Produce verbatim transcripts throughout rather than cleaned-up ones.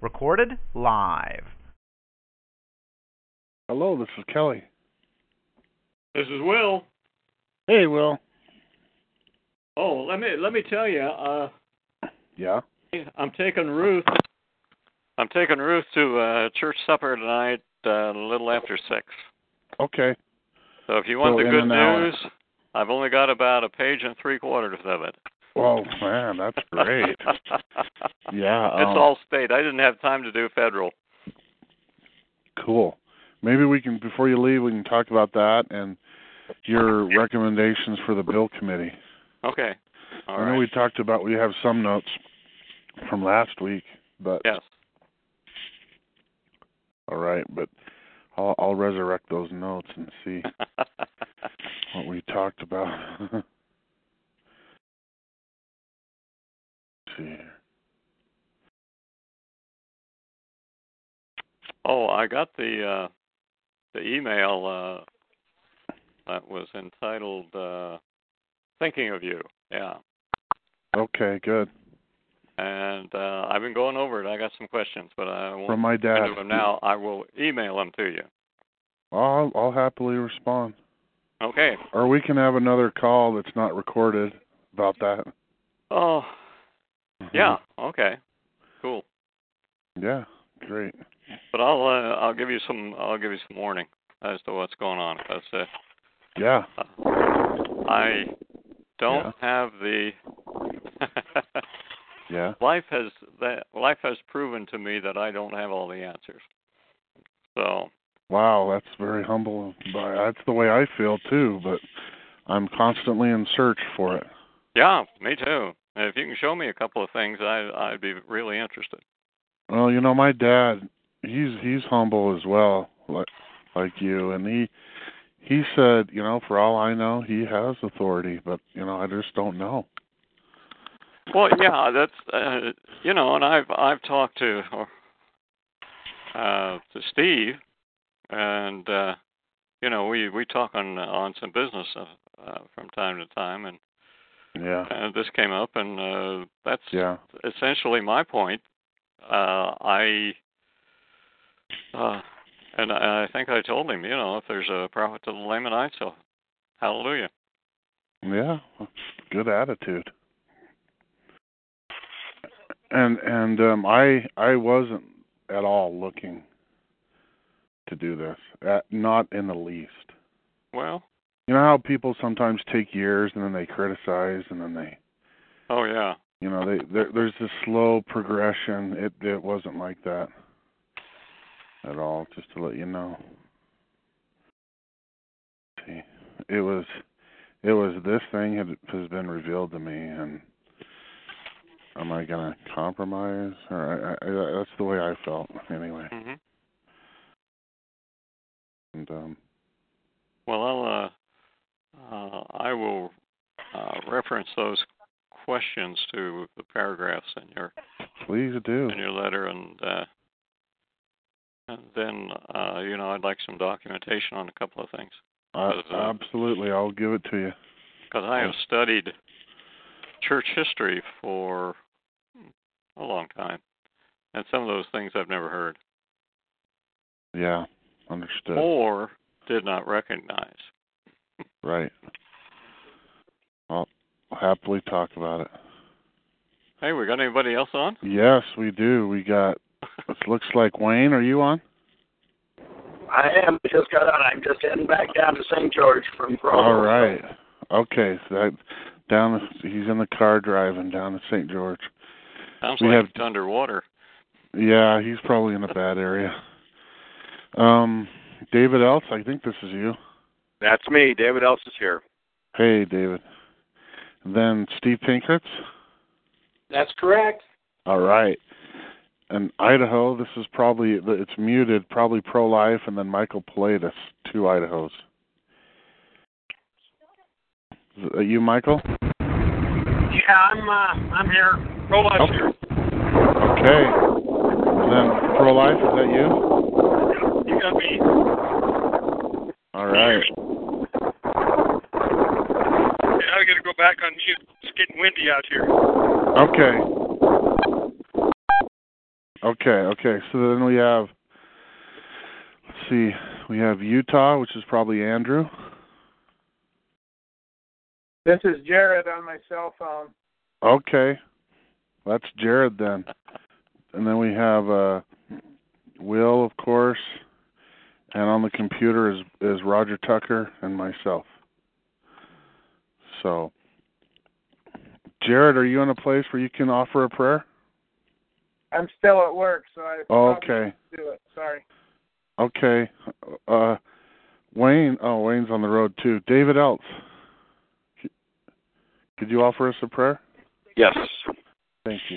Recorded live. Hello, this is Kelly. This is Will. Hey, Will. Oh, let me let me tell you. Uh, yeah. I'm taking Ruth. I'm taking Ruth to uh, church supper tonight, uh, a little after six. Okay. So if you want so the good news, I've only got about a page and three quarters of it. Oh, man, that's great. Yeah. Um, it's all state. I didn't have time to do federal. Cool. Maybe we can, before you leave, we can talk about that and your recommendations for the bill committee. Okay. All right. I know we talked about, we have some notes from last week, but. Yes. All right, but I'll, I'll resurrect those notes and see what we talked about. Oh, I got the uh, the email uh, that was entitled uh, "Thinking of You." Yeah. Okay, good. And uh, I've been going over it. I got some questions, but I won't. From my dad. Them now, I will email them to you. I'll I'll happily respond. Okay. Or we can have another call that's not recorded about that. Oh. Yeah. Okay. Cool. Yeah. Great. But I'll uh, I'll give you some I'll give you some warning as to what's going on. Cause, uh, yeah. Uh, I don't yeah. have the. yeah. Life has that life has proven to me that I don't have all the answers. So. Wow, that's very humble. That's the way I feel too. But I'm constantly in search for it. Yeah. Me too. And if you can show me a couple of things, I, I'd be really interested. Well, you know, my dad, he's he's humble as well, like like you, and he he said, you know, for all I know, he has authority, but you know, I just don't know. Well, yeah, that's uh, you know, and I've I've talked to uh, to Steve, and uh, you know, we, we talk on on some business uh, from time to time, and. Yeah, and this came up, and uh, that's yeah. essentially my point. Uh, I uh, and I think I told him, you know, if there's a prophet to the Lamanites, so hallelujah. Yeah, good attitude. And and um, I I wasn't at all looking to do this, at, not in the least. Well. You know how people sometimes take years and then they criticize and then they... Oh, yeah. You know, they, there's this slow progression. It it wasn't like that at all, just to let you know. See, it was, it was this thing had, has been revealed to me, and am I going to compromise? Or I, I, that's the way I felt, anyway. Mm-hmm. And, um... Well, I'll... Uh... Uh, I will uh, reference those questions to the paragraphs in your please do in your letter, and uh, and then uh, you know I'd like some documentation on a couple of things. Uh, absolutely, I'll give it to you. Because I have studied church history for a long time, and some of those things I've never heard. Yeah, understood. Or did not recognize. Right. I'll happily talk about it. Hey, we got anybody else on? Yes, we do. We got, it looks like Wayne. Are you on? I am. I just got on. I'm just heading back down to Saint George from Pro-Life. All right. Okay. So that, down, he's in the car driving down to Saint George. Sounds we like have, it's underwater. Yeah, he's probably in a bad area. Um, David Else, I think this is you. That's me. David Else is here. Hey, David. And then Steve Pinkertz. That's correct. All right. In Idaho, this is probably, it's muted, probably Pro-Life, and then Michael Pelatis, two Idahos. Is it you, Michael? Yeah, I'm uh, I'm here. Pro-Life oh. here. Okay. And then Pro-Life, is that you? You got me. All right. Yeah, I got to go back on mute. It's getting windy out here. Okay. Okay, okay. So then we have, let's see, we have Utah, which is probably Andrew. This is Jared on my cell phone. Okay. That's Jared then. And then we have uh, Will, of course. And on the computer is, is Roger Tucker and myself. So, Jared, are you in a place where you can offer a prayer? I'm still at work, so I oh, okay. do it. Sorry. Okay. Uh, Wayne, oh, Wayne's on the road, too. David Else, could you offer us a prayer? Yes. Thank you.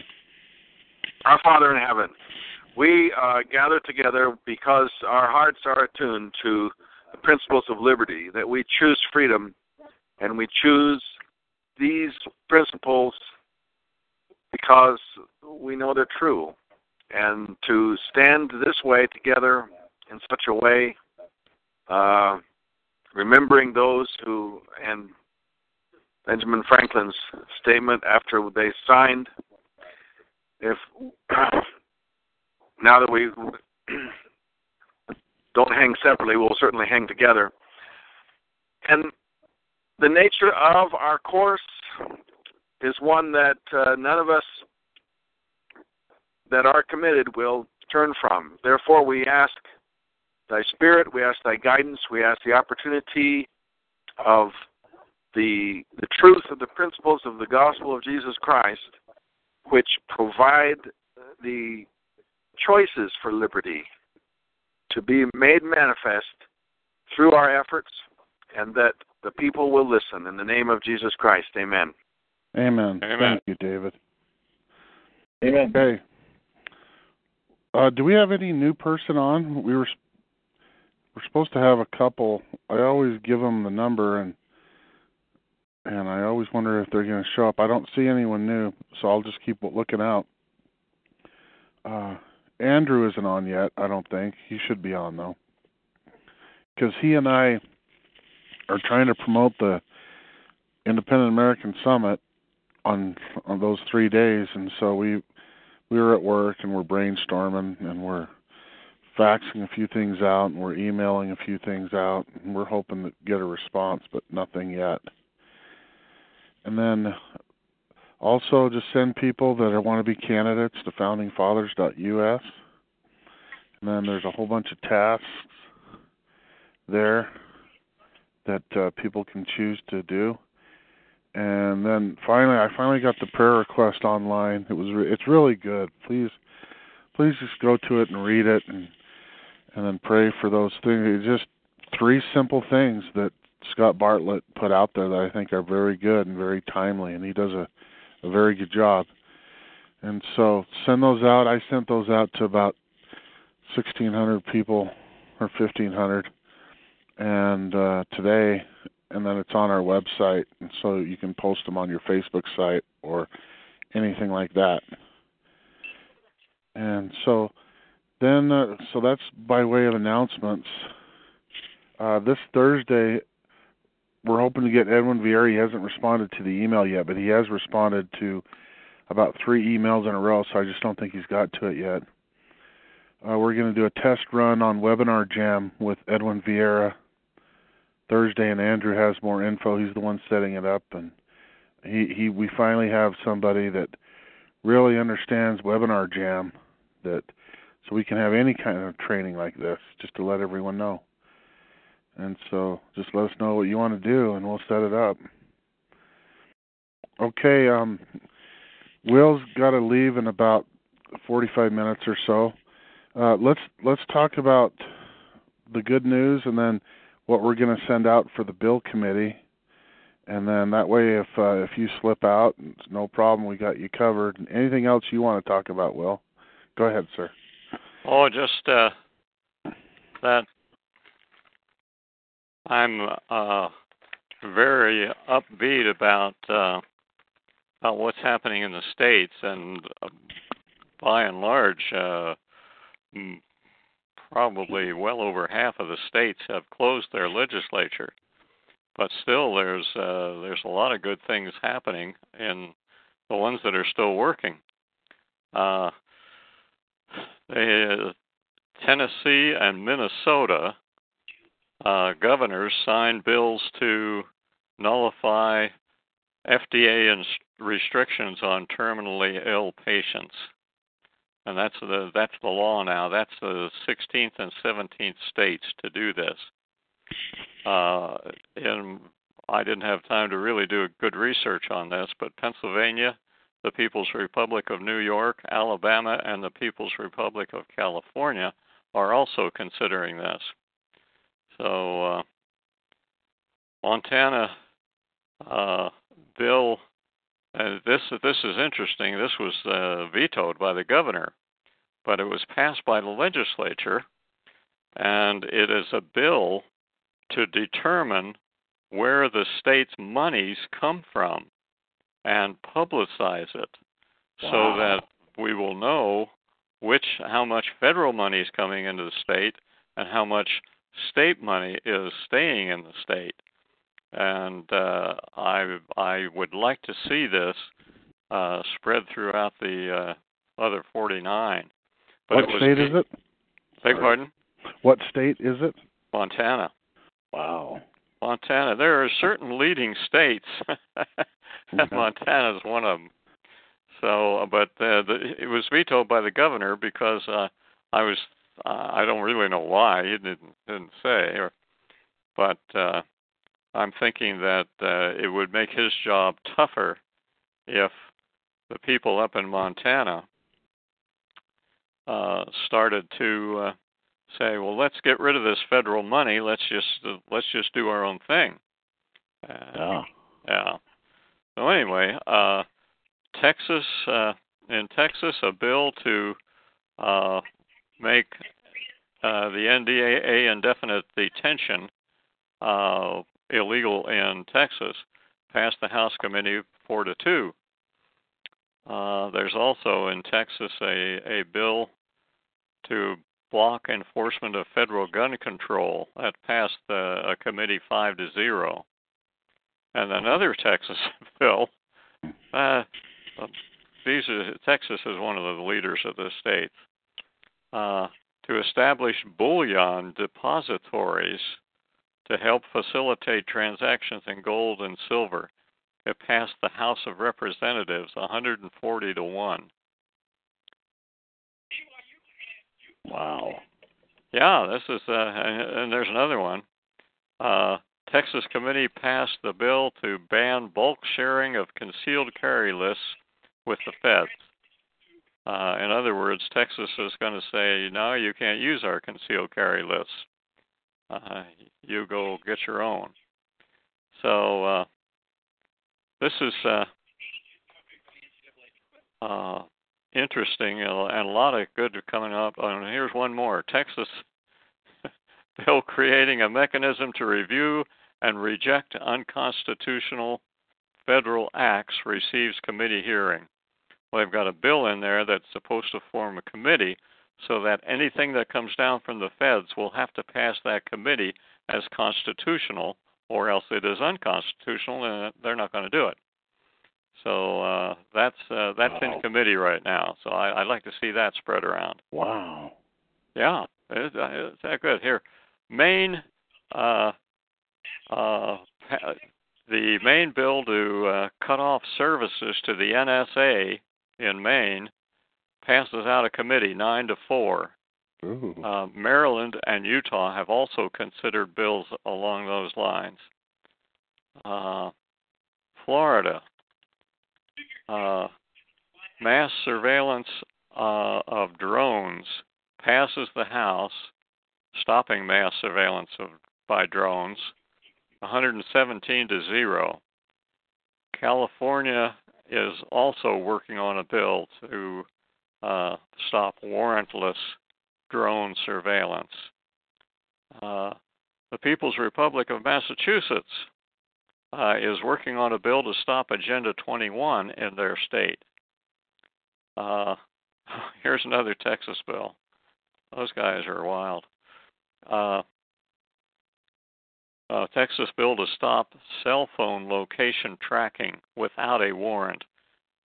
Our Father in heaven, we uh, gather together because our hearts are attuned to the principles of liberty, that we choose freedom, and we choose these principles because we know they're true, and to stand this way together in such a way, uh, remembering those who, and Benjamin Franklin's statement after they signed, if now that we don't hang separately, we'll certainly hang together. And the nature of our course is one that uh, none of us that are committed will turn from. Therefore, we ask thy spirit, we ask thy guidance, we ask the opportunity of the the truth of the principles of the gospel of Jesus Christ, which provide the choices for liberty to be made manifest through our efforts, and that the people will listen. In the name of Jesus Christ, amen. Amen. Amen. Thank you, David. Amen. Okay. Uh, do we have any new person on? We were we're supposed to have a couple. I always give them the number, and and I always wonder if they're going to show up. I don't see anyone new, so I'll just keep looking out. Uh, Andrew isn't on yet, I don't think. He should be on, though, because he and I are trying to promote the Independent American Summit on on those three days, and so we we were at work and we're brainstorming and we're faxing a few things out and we're emailing a few things out and we're hoping to get a response, but nothing yet. And then also just send people that want to be candidates to founding fathers dot U S, and then there's a whole bunch of tasks there that uh, people can choose to do. And then finally, I finally got the prayer request online. It was re- it's really good. Please, please just go to it and read it, and and then pray for those things. It's just three simple things that Scott Bartlett put out there that I think are very good and very timely, and he does a, a very good job. And so send those out. I sent those out to about sixteen hundred people or fifteen hundred, and uh, today. And then it's on our website, and so you can post them on your Facebook site or anything like that. And so then, uh, so that's by way of announcements. Uh, this Thursday, we're hoping to get Edwin Vieira. He hasn't responded to the email yet, but he has responded to about three emails in a row, so I just don't think he's got to it yet. Uh, we're going to do a test run on Webinar Jam with Edwin Vieira Thursday, and Andrew has more info. He's the one setting it up, and he, he we finally have somebody that really understands Webinar Jam, that so we can have any kind of training like this, just to let everyone know. And so just let us know what you want to do, and we'll set it up. Okay, um, Will's got to leave in about forty-five minutes or so. Uh, let's let's talk about the good news, and then what we're going to send out for the bill committee, And then that way, if uh, if you slip out, it's no problem. We got you covered. And anything else you want to talk about, Will? Go ahead, sir. Oh, just uh, that I'm uh, very upbeat about uh, about what's happening in the States, and uh, by and large, uh, probably well over half of the states have closed their legislature. But still, there's uh, there's a lot of good things happening in the ones that are still working. Uh, they, Tennessee and Minnesota uh, governors signed bills to nullify F D A ins- restrictions on terminally ill patients, and that's the that's the law now. That's the sixteenth and seventeenth states to do this. Uh, and I didn't have time to really do good research on this, but Pennsylvania, the People's Republic of New York, Alabama, and the People's Republic of California are also considering this. So uh, Montana uh, bill, uh, this this is interesting. This was uh, vetoed by the governor, but it was passed by the legislature, and it is a bill to determine where the state's monies come from and publicize it. Wow. So that we will know which how much federal money is coming into the state and how much state money is staying in the state. And uh, I I would like to see this uh, spread throughout the uh, other forty-nine. But what it was, state is it? Beg pardon? What state is it? Montana. Wow. Montana. There are certain leading states, and Montana is one of them. So, but uh, the, it was vetoed by the governor because uh, I was—I uh, don't really know why. He didn't didn't say, or, but uh, I'm thinking that uh, it would make his job tougher if the people up in Montana uh, started to. Uh, Say, well, let's get rid of this federal money. Let's just uh, let's just do our own thing. Uh, yeah. Yeah. So anyway, uh, Texas uh, in Texas, a bill to uh, make uh, the N D A A indefinite detention uh, illegal in Texas passed the House Committee four to two. Uh, there's also in Texas a a bill to block enforcement of federal gun control. That passed the, a committee five to zero. And another Texas bill. Uh, these are, Texas is one of the leaders of the state. Uh, to establish bullion depositories to help facilitate transactions in gold and silver. It passed the House of Representatives one hundred forty to one. Wow. Yeah, this is, uh, and there's another one. Uh, Texas committee passed the bill to ban bulk sharing of concealed carry lists with the feds. Uh, in other words, Texas is going to say, no, you can't use our concealed carry lists. Uh, you go get your own. So uh, this is uh, uh, interesting, and a lot of good coming up. And here's one more. Texas bill creating a mechanism to review and reject unconstitutional federal acts receives committee hearing. Well, they've got a bill in there that's supposed to form a committee so that anything that comes down from the feds will have to pass that committee as constitutional, or else it is unconstitutional, and they're not going to do it. So uh, that's uh, that's wow. in committee right now. So I, I'd like to see that spread around. Wow. Yeah, it's, it's that good. Here, Maine, uh, uh, the Maine bill to uh, cut off services to the N S A in Maine passes out of committee nine to four. Ooh. Uh, Maryland and Utah have also considered bills along those lines. Uh, Florida. Uh, mass surveillance uh, of drones passes the House, stopping mass surveillance of, by drones, one hundred seventeen to zero. California is also working on a bill to uh, stop warrantless drone surveillance. Uh, the People's Republic of Massachusetts uh, is working on a bill to stop Agenda twenty-one in their state. Uh, here's another Texas bill. Those guys are wild. Uh, Uh, Texas bill to stop cell phone location tracking without a warrant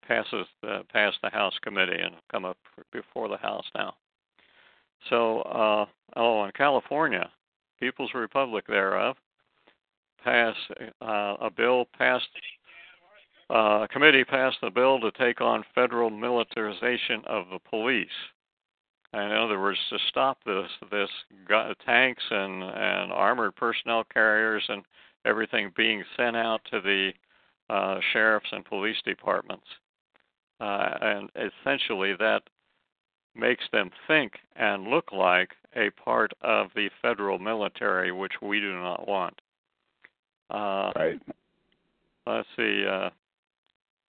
passes uh, passed the House committee and come up before the House now. So, uh, oh, in California, People's Republic thereof passed uh, a bill passed uh, committee passed the bill to take on federal militarization of the police. In other words, to stop this, this tanks and, and armored personnel carriers and everything being sent out to the uh, sheriffs and police departments. Uh, and essentially that makes them think and look like a part of the federal military, which we do not want. Uh, right. Let's see. Uh,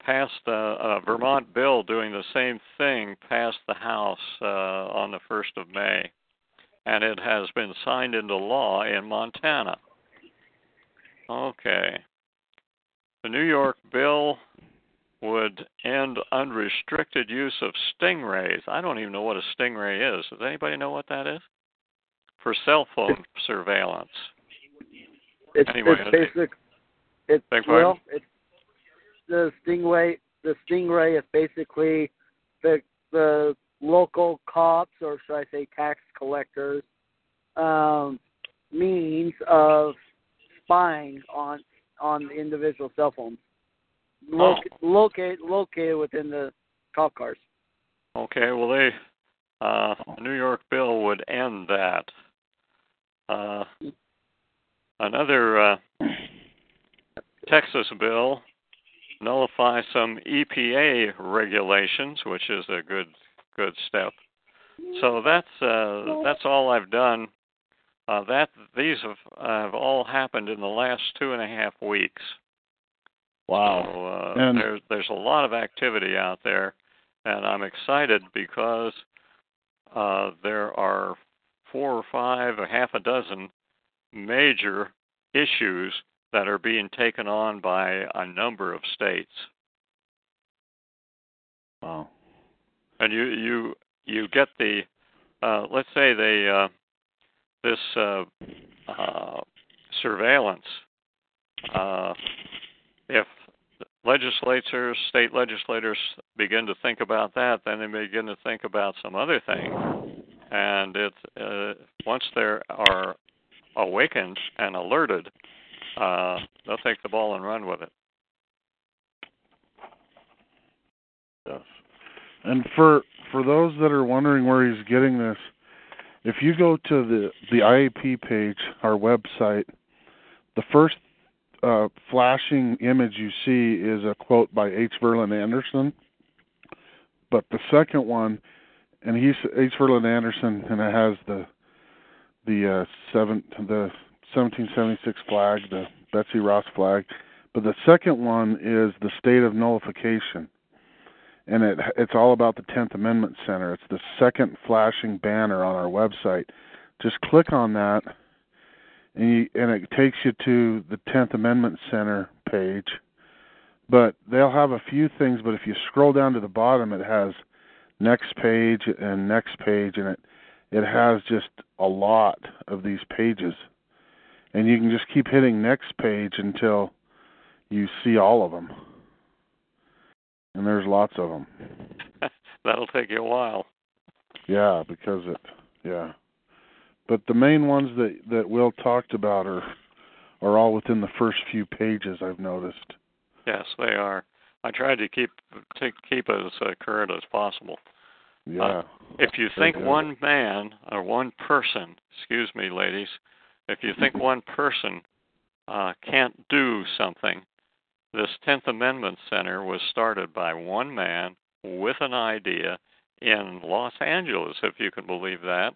passed a, a Vermont bill doing the same thing, passed the House uh, on the first of May, and it has been signed into law in Montana. Okay. The New York bill would end unrestricted use of stingrays. I don't even know what a stingray is. Does anybody know what that is? For cell phone surveillance. It's, anyway, it's basic. It's, well, it's The stingray, the stingray is basically the the local cops, or should I say tax collectors, um, means of spying on on the individual cell phones, Loc- oh. locate located within the cop cars. Okay, well, they uh, the New York bill would end that. Uh, another uh, Texas bill. Nullify some E P A regulations, which is a good good step. So that's uh, that's all I've done. Uh, that these have, have all happened in the last two and a half weeks. Wow! So, uh, there's there's a lot of activity out there, and I'm excited because uh, there are four or five, or half a dozen major issues that are being taken on by a number of states. Wow! And you you you get the uh, let's say they uh, this uh, uh, surveillance. Uh, if legislators, state legislators begin to think about that, then they begin to think about some other thing. And it uh, once they are awakened and alerted, Uh, they'll take the ball and run with it. Yes. And for for those that are wondering where he's getting this, if you go to the, the I A P page, our website, the first uh, flashing image you see is a quote by H. Verlin Anderson. But the second one, and he's H. Verlin Anderson, and it has the the uh, seventh the. seventeen seventy-six flag, the Betsy Ross flag, but the second one is the state of nullification, and it it's all about the Tenth Amendment Center. It's the second flashing banner on our website. Just click on that, and you, and it takes you to the Tenth Amendment Center page. But they'll have a few things, but if you scroll down to the bottom, it has next page and next page, and it it has just a lot of these pages. And you can just keep hitting next page until you see all of them. And there's lots of them. That'll take you a while. Yeah, because it, yeah. But the main ones that, that Will talked about are are all within the first few pages, I've noticed. Yes, they are. I tried to keep to keep it as uh, current as possible. Yeah. Uh, if you think one man or one person, excuse me, ladies, if you think one person uh, can't do something, this Tenth Amendment Center was started by one man with an idea in Los Angeles, if you can believe that.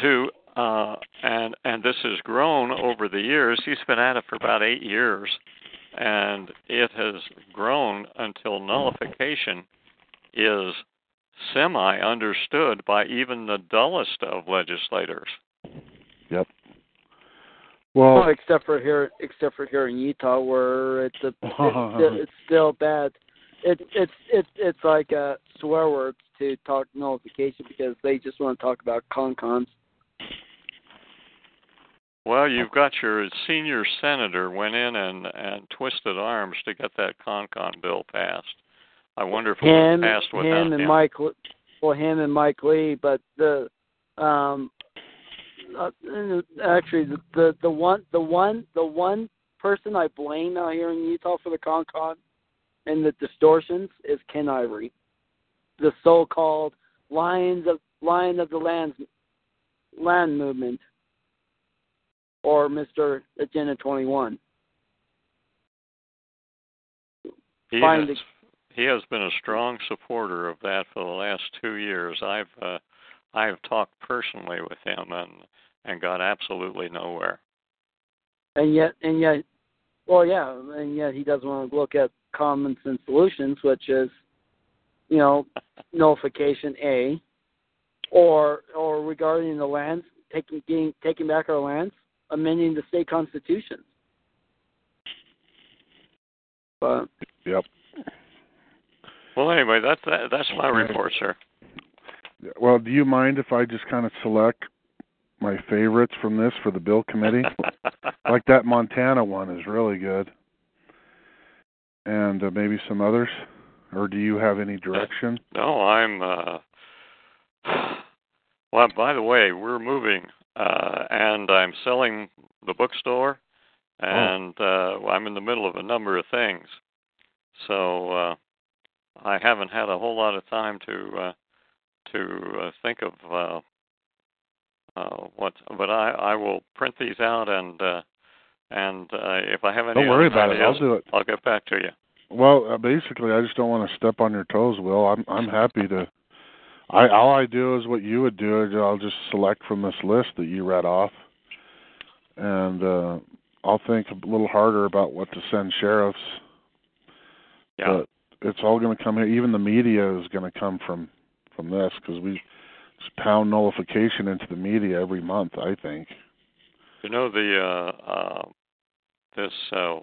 to uh, and and this has grown over the years. He's been at it for about eight years, and it has grown until nullification is semi-understood by even the dullest of legislators. Yep. Well, well except for here, except for here in Utah, where it's a, it's, it's still bad. It's it's it's it's like a swear word to talk nullification because they just want to talk about con-cons. Well, you've got your senior senator went in and, and twisted arms to get that con-con bill passed. I wonder if it him, was passed without him. And him. Mike, well, him and Mike Lee, but the um, uh, actually the, the the one the one the one person I blame out here in Utah for the con-con and the distortions is Ken Ivory, the so-called Lions of Lion of the Land Land Movement, or Mister Agenda twenty-one. He Find is. He has been a strong supporter of that for the last two years. I've uh, I've talked personally with him and and got absolutely nowhere. And yet, and yet, well, yeah, and yet he doesn't want to look at common sense solutions, which is, you know, nullification A, or or regarding the lands, taking getting, taking back our lands, amending the state constitution. But yep. Well, anyway, that's that, that's my report, sir. Well, do you mind if I just kind of select my favorites from this for the bill committee? Like that Montana one is really good, and uh, maybe some others. Or do you have any direction? Uh, no, I'm. Uh... Well, by the way, we're moving, uh, and I'm selling the bookstore, and oh. uh, I'm in the middle of a number of things, so. Uh, I haven't had a whole lot of time to uh, to uh, think of uh, uh, what, but I, I will print these out and uh, and uh, if I have any, don't worry about it. Else, I'll do it. I'll get back to you. Well, uh, basically, I just don't want to step on your toes, Will. I'm I'm happy to. I all I do is what you would do. Is I'll just select from this list that you read off, and uh, I'll think a little harder about what to send sheriffs. Yeah. But, it's all going to come here. Even the media is going to come from, from this because we just pound nullification into the media every month, I think. You know, the uh, uh, this uh,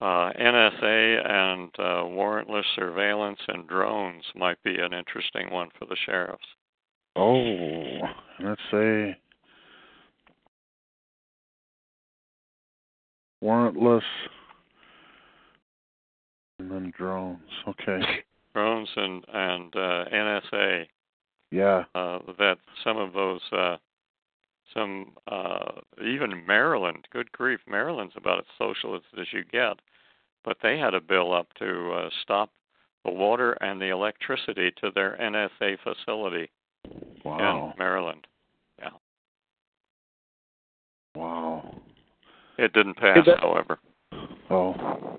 uh, N S A and uh, warrantless surveillance and drones might be an interesting one for the sheriffs. Oh, let's say warrantless... And then drones, okay. Drones and, and uh, N S A. Yeah. Uh, that some of those, uh, some, uh, even Maryland, good grief, Maryland's about as socialist as you get. But they had a bill up to uh, stop the water and the electricity to their N S A facility. Wow. In Maryland. Yeah. Wow. It didn't pass, that- however. Oh.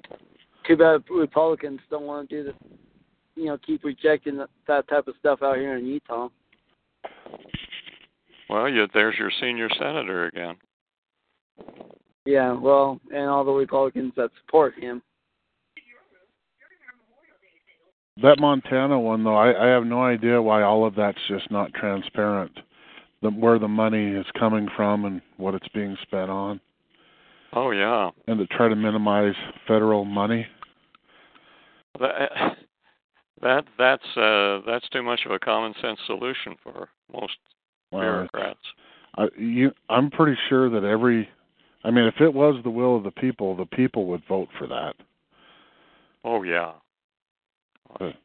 Too bad Republicans don't want to do this, you know, keep rejecting that type of stuff out here in Utah. Well, you, there's your senior senator again. Yeah, well, and all the Republicans that support him. That Montana one, though, I, I have no idea why all of that's just not transparent, the, where the money is coming from and what it's being spent on. Oh, yeah. And to try to minimize federal money. That, that that's uh, that's too much of a common sense solution for most well, bureaucrats. I, you, I'm pretty sure that every, I mean, if it was the will of the people, the people would vote for that. Oh, yeah. But,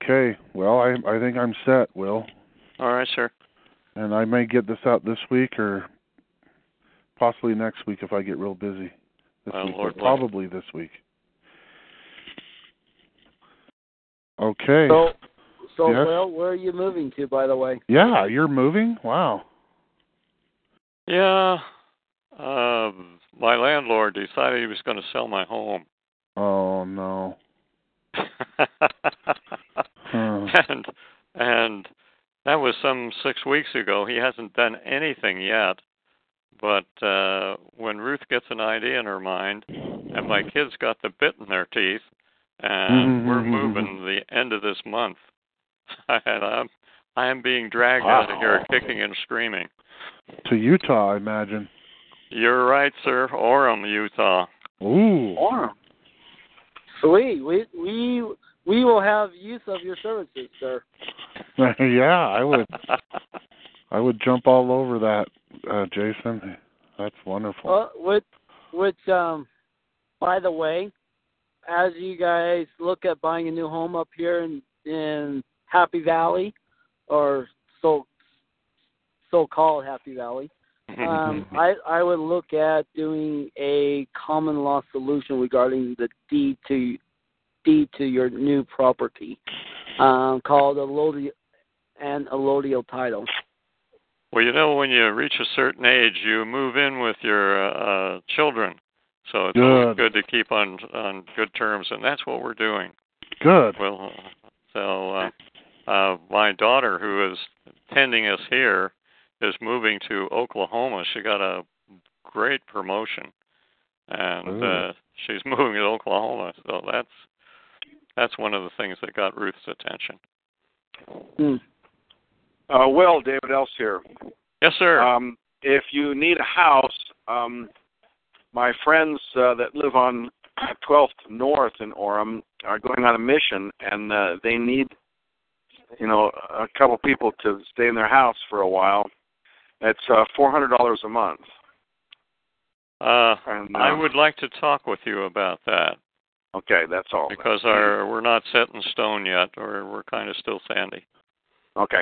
okay. Well, I I think I'm set, Will. All right, sir. And I may get this out this week or... possibly next week if I get real busy. This uh, week, Lord, probably Lord. This week. Okay. So, so yes. Will, where are you moving to, by the way? Yeah, you're moving? Wow. Yeah. Uh, my landlord decided he was going to sell my home. Oh, no. hmm. And and that was some six weeks ago. He hasn't done anything yet. But uh, when Ruth gets an idea in her mind, and my kids got the bit in their teeth, and mm-hmm. we're moving the end of this month, and I'm, I am being dragged wow. out of here kicking and screaming. To Utah, I imagine. You're right, sir. Orem, Utah. Ooh. Orem. Sweet. We we we will have use of your services, sir. Yeah, I would. I would jump all over that, uh, Jason. That's wonderful. Well, which, which, um, by the way, as you guys look at buying a new home up here in in Happy Valley, or so so called Happy Valley. Um, I, I would look at doing a common law solution regarding the deed to deed to your new property, um, called allodial and allodial title. Well, you know, when you reach a certain age, you move in with your uh, children, so it's good. Always good to keep on on good terms, and that's what we're doing. Good. Well, so uh, uh, my daughter, who is attending us here, is moving to Oklahoma. She got a great promotion, and uh, she's moving to Oklahoma. So that's that's one of the things that got Ruth's attention. Mm. Uh, Will, David Else here. Yes, sir. Um, if you need a house, um, my friends uh, that live on twelfth North in Orem are going on a mission, and uh, they need, you know, a couple people to stay in their house for a while. It's uh, four hundred dollars a month. Uh, and, uh, I would like to talk with you about that. Okay, that's all. Because our, we're not set in stone yet, or we're kind of still sandy. Okay.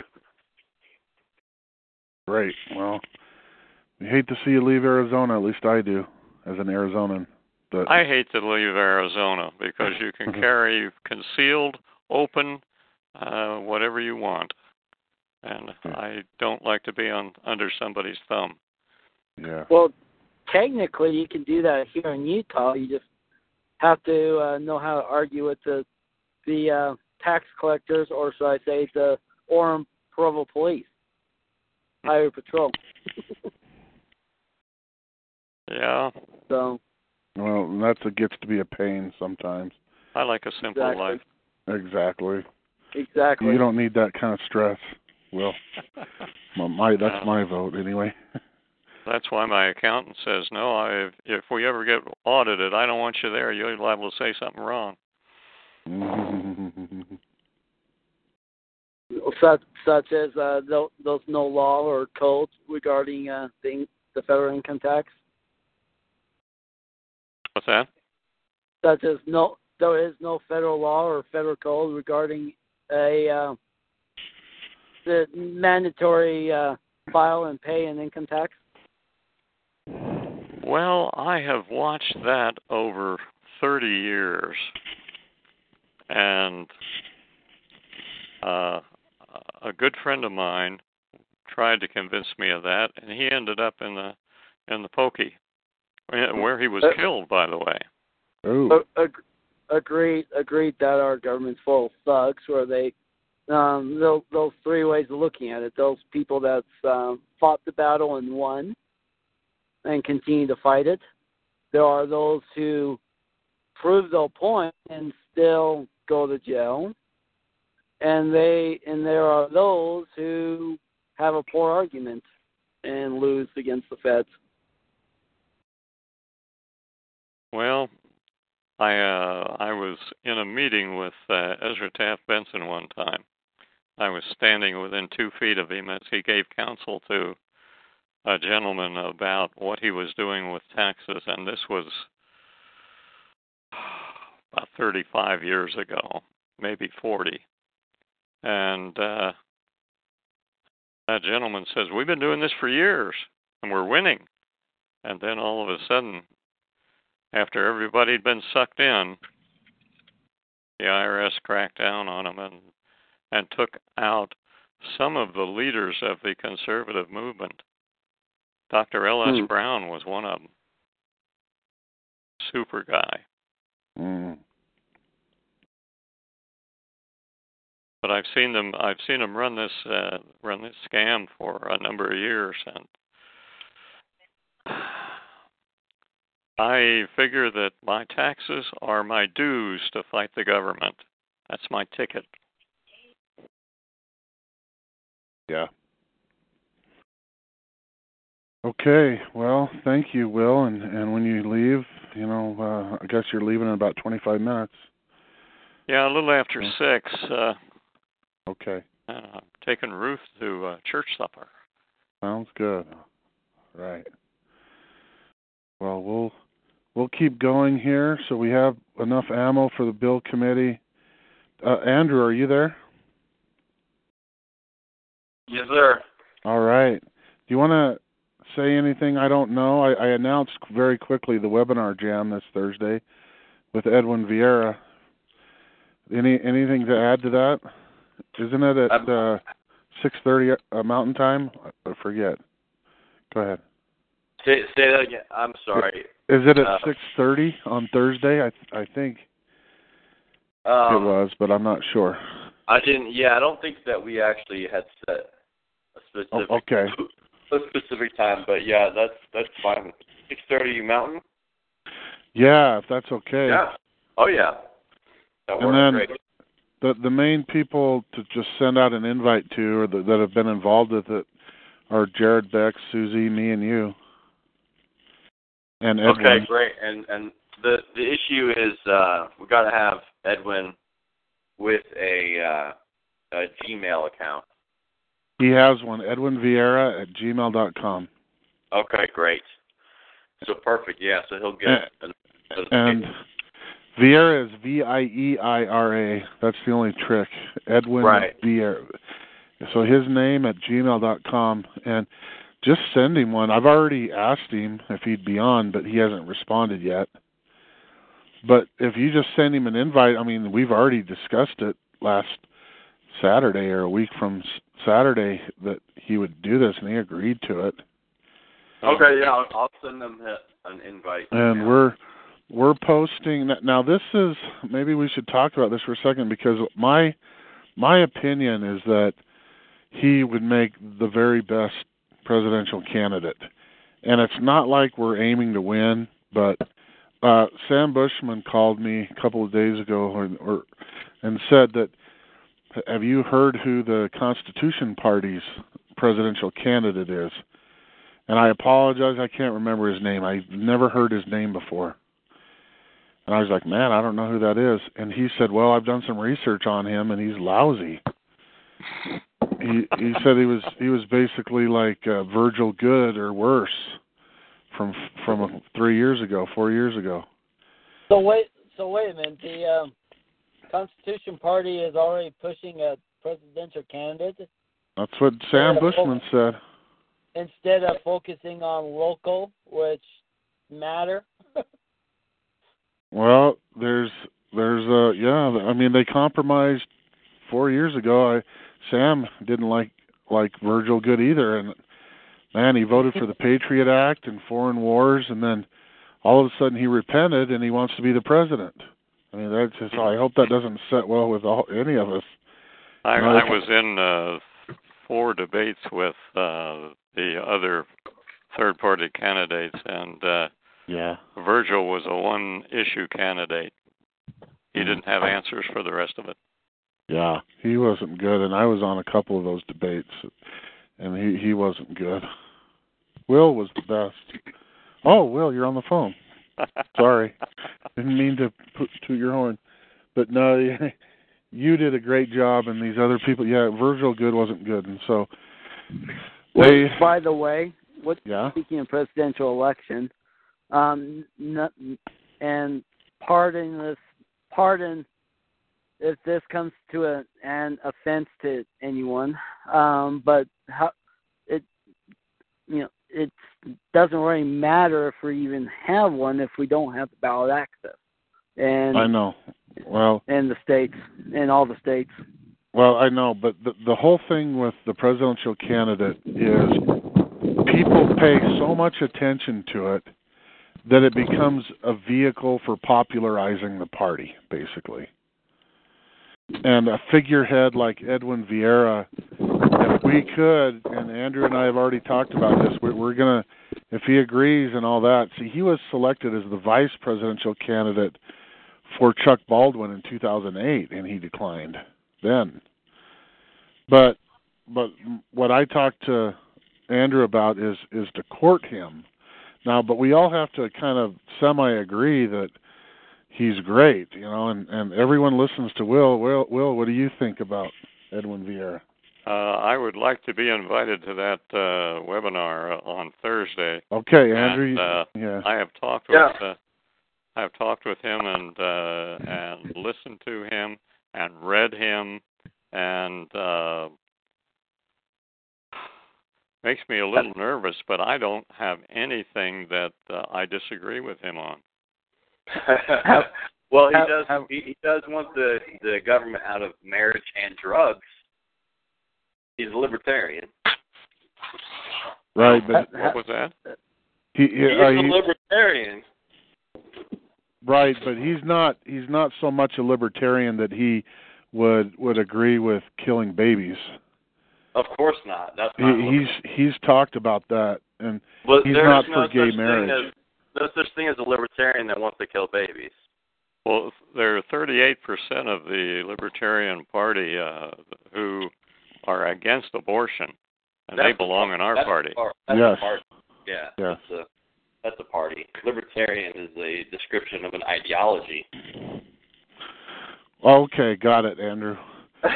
Great. Well, we hate to see you leave Arizona, at least I do, as an Arizonan. But I hate to leave Arizona because you can carry concealed, open, uh, whatever you want. And I don't like to be on under somebody's thumb. Yeah. Well, technically, you can do that here in Utah. You just have to uh, know how to argue with the the uh, tax collectors, or should I say, the Orem Provo Police, Highway Patrol. Yeah. So. Well, that's it gets to be a pain sometimes. I like a simple exactly. life. Exactly. Exactly. You don't need that kind of stress. Well, my, that's my vote anyway. That's why my accountant says, no, I, if we ever get audited, I don't want you there. You're liable to say something wrong. Such, such as uh, those no law or codes regarding uh, the, the federal income tax? What's that? Such as no, there is no federal law or federal code regarding a... Uh, the mandatory uh, file and pay and income tax? Well, I have watched that over thirty years, and uh, a good friend of mine tried to convince me of that, and he ended up in the in the pokey, where he was uh, killed, by the way. Ooh. Ag- agreed, agreed that our government's full of thugs, where they Um, those, those three ways of looking at it. Those people that um, fought the battle and won and continue to fight it. There are those who prove their point and still go to jail. And they and there are those who have a poor argument and lose against the feds. Well, I uh, I was in a meeting with uh, Ezra Taft Benson one time. I was standing within two feet of him as he gave counsel to a gentleman about what he was doing with taxes, and this was about thirty-five years ago, maybe forty. And uh, that gentleman says, we've been doing this for years, and we're winning. And then all of a sudden, after everybody had been sucked in, the I R S cracked down on them and and took out some of the leaders of the conservative movement. Doctor L S Mm. Brown was one of them. Super guy. Mm. But I've seen them. I've seen them run this uh, run this scam for a number of years, and I figure that my taxes are my dues to fight the government. That's my ticket. Yeah. Okay. Well, thank you, Will. And, and when you leave, you know, uh, I guess you're leaving in about twenty-five minutes. Yeah, a little after yeah. six. Uh, okay. Uh, I'm taking Ruth to uh, church supper. Sounds good. All right. Well, we'll we'll keep going here, so we have enough ammo for the bill committee. Uh, Andrew, are you there? Yes, sir. All right. Do you want to say anything? I don't know. I, I announced very quickly the webinar jam this Thursday with Edwin Vieira. Any anything to add to that? Isn't it at uh, six thirty uh, Mountain Time? I forget. Go ahead. Say, say that again. I'm sorry. Is it at uh, six thirty on Thursday? I I think um, it was, but I'm not sure. I didn't. Yeah, I don't think that we actually had set a specific oh, okay. a specific time, but yeah, that's that's fine. six thirty Mountain. Yeah, if that's okay. Yeah. Oh yeah. That works. And then great. the the main people to just send out an invite to, or the, that have been involved with it, are Jared, Beck, Susie, me, and you. And Edwin. Okay, great. And and the, the issue is uh, we've got to have Edwin with a, uh, a Gmail account. He has one, edwin vieira at gmail dot com. Okay, great. So perfect, yeah. So he'll get And, a, a, and Vieira is V I E I R A. That's the only trick. Edwin right. Vieira. So his name at gmail dot com. And just send him one. I've already asked him if he'd be on, but he hasn't responded yet. But if you just send him an invite, I mean, we've already discussed it last Saturday or a week from Saturday that he would do this, and he agreed to it. Okay, yeah, I'll, I'll send him an invite. And yeah. we're we're posting that. Now, this is, maybe we should talk about this for a second, because my my opinion is that he would make the very best presidential candidate, and it's not like we're aiming to win, but uh, Sam Bushman called me a couple of days ago or, or, and said that, have you heard who the Constitution Party's presidential candidate is? And I apologize, I can't remember his name. I've never heard his name before. And I was like, man, I don't know who that is. And he said, well, I've done some research on him, and he's lousy. He, he said he was he was basically like uh, Virgil Goode or worse from from three years ago, four years ago. So wait, so wait a minute. The um, Constitution Party is already pushing a presidential candidate. That's what Sam Bushman fo- said. Instead of focusing on local, which matter. Well, there's there's uh yeah. I mean, they compromised four years ago. I. Sam didn't like like Virgil Goode either, and man, he voted for the Patriot Act and foreign wars, and then all of a sudden he repented and he wants to be the president. I mean, that's just, I hope that doesn't set well with all, any of us. I, you know, I was in uh, four debates with uh, the other third-party candidates, and uh, yeah, Virgil was a one-issue candidate. He didn't have answers for the rest of it. Yeah, he wasn't good, and I was on a couple of those debates, and he, he wasn't good. Will was the best. Oh, Will, you're on the phone. Sorry. Didn't mean to put to your horn. But no, you did a great job, and these other people, yeah, Virgil Goode wasn't good, and so they... Well, by the way, what, yeah? Speaking of presidential election, um, and pardon this, pardon... if this comes to a, an offense to anyone, um, but how, it you know it doesn't really matter if we even have one if we don't have the ballot access. And I know, well, and the states, and all the states. Well, I know, but the the whole thing with the presidential candidate is people pay so much attention to it that it becomes a vehicle for popularizing the party, basically. And a figurehead like Edwin Vieira if we could, and Andrew and I have already talked about this, we're, we're going to, if he agrees and all that, see, he was selected as the vice presidential candidate for Chuck Baldwin in two thousand eight, and he declined then. But but what I talked to Andrew about is, is to court him. Now, but we all have to kind of semi-agree that he's great, you know, and, and everyone listens to Will. Will. Will, what do you think about Edwin Vieira? Uh, I would like to be invited to that uh, webinar on Thursday. Okay, Andrew. And, uh, yeah. I have talked with yeah. uh, I have talked with him and uh, and listened to him and read him, and uh, makes me a little nervous. But I don't have anything that uh, I disagree with him on. Well, he does. He, he does want the, the government out of marriage and drugs. He's a libertarian. Right, but what was that? He, he, he is uh, a he, libertarian. Right, but he's not. He's not so much a libertarian that he would would agree with killing babies. Of course not. That's not he, he's he's talked about that, and but he's not no for gay marriage. No such thing as a libertarian that wants to kill babies. Well, there are thirty-eight percent of the Libertarian Party uh, who are against abortion, and that's they belong in our that's party. A, that's yes. a party. Yeah, yeah. That's, a, that's a party. Libertarian is a description of an ideology. Okay, got it, Andrew. Um,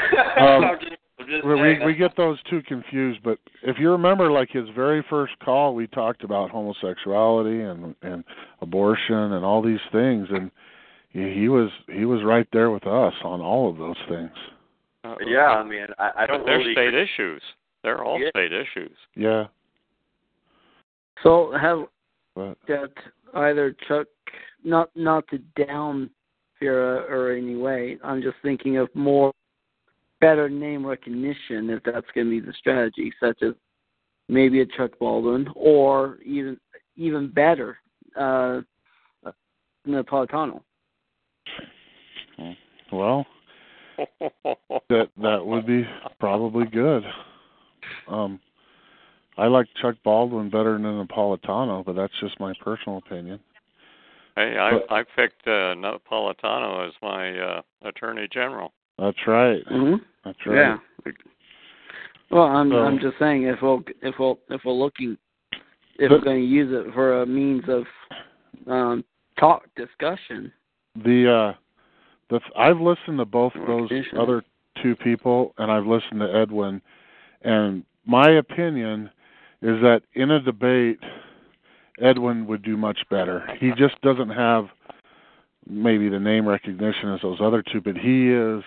I'm just, I'm just we, we get those two confused, but if you remember, like his very first call, we talked about homosexuality and, and abortion and all these things, and he was he was right there with us on all of those things. Uh, yeah, I mean, I, I don't. But they're really state agree. issues. They're all yeah. state issues. Yeah. So have what? that either Chuck, not not to down Vieira or any way. I'm just thinking of more better name recognition if that's going to be the strategy, such as maybe a Chuck Baldwin or even even better, uh, Napolitano. Well, that that would be probably good. Um, I like Chuck Baldwin better than Napolitano, but that's just my personal opinion. Hey, I but, I picked uh, Napolitano as my uh, attorney general. That's right. Mm-hmm. That's right. Yeah. Well, I'm so, I'm just saying if we'll if we we'll, if we're looking if but, we're going to use it for a means of um, talk discussion. The uh, the I've listened to both those other two people, and I've listened to Edwin, and my opinion is that in a debate, Edwin would do much better. He just doesn't have maybe the name recognition as those other two, but he is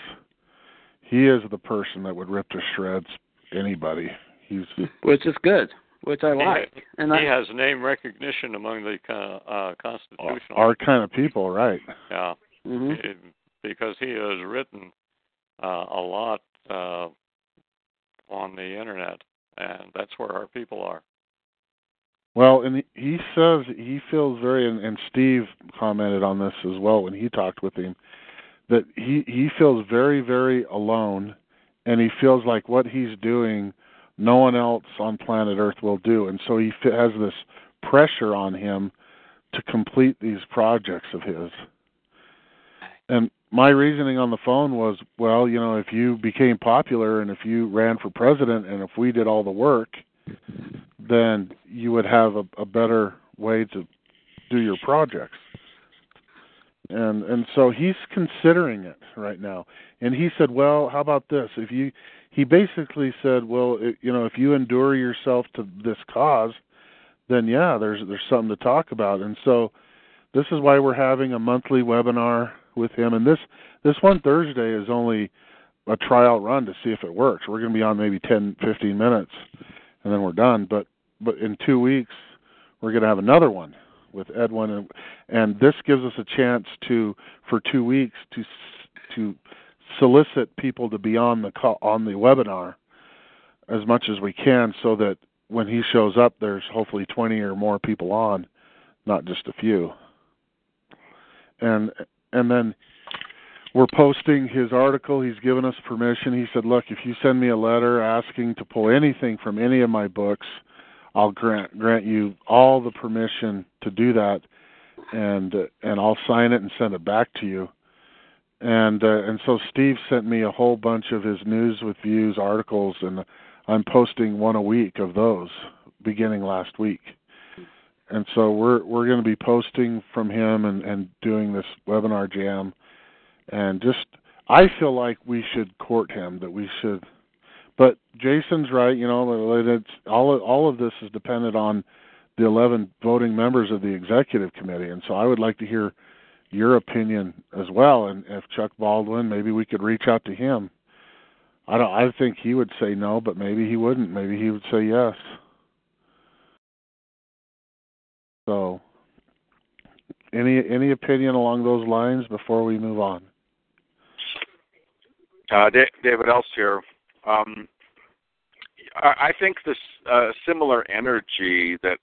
he is the person that would rip to shreds anybody. He's which is good. Which I like. He, and he I, has name recognition among the uh, constitutional. Our kind of people, right. Yeah, mm-hmm. it, because he has written uh, a lot uh, on the Internet, and that's where our people are. Well, and he says he feels very, and, and Steve commented on this as well when he talked with him, that he, he feels very, very alone, and he feels like what he's doing no one else on planet Earth will do. And so he has this pressure on him to complete these projects of his. And my reasoning on the phone was, well, you know, if you became popular and if you ran for president and if we did all the work, then you would have a, a better way to do your projects. And and so he's considering it right now. And he said, well, how about this? If you... He basically said, well, it, you know, if you endure yourself to this cause, then, yeah, there's there's something to talk about. And so this is why we're having a monthly webinar with him. And this, this one Thursday is only a trial run to see if it works. We're going to be on maybe ten, fifteen minutes, and then we're done. But but in two weeks, we're going to have another one with Edwin. And, and this gives us a chance to, for two weeks, to to... solicit people to be on the call, on the webinar as much as we can so that when he shows up, there's hopefully twenty or more people on, not just a few. And and then we're posting his article. He's given us permission. He said, look, if you send me a letter asking to pull anything from any of my books, I'll grant grant you all the permission to do that, and uh, and I'll sign it and send it back to you. And uh, and so Steve sent me a whole bunch of his News with Views articles, and I'm posting one a week of those beginning last week. And so we're we're going to be posting from him and, and doing this webinar jam. And just, I feel like we should court him, that we should. But Jason's right, you know, it's, all, all of this is dependent on the eleven voting members of the executive committee. And so I would like to hear your opinion as well. And if Chuck Baldwin, maybe we could reach out to him. I don't. I think he would say no, but maybe he wouldn't. Maybe he would say yes. So any any opinion along those lines before we move on? Uh, David Else here. Um, I think this uh, similar energy that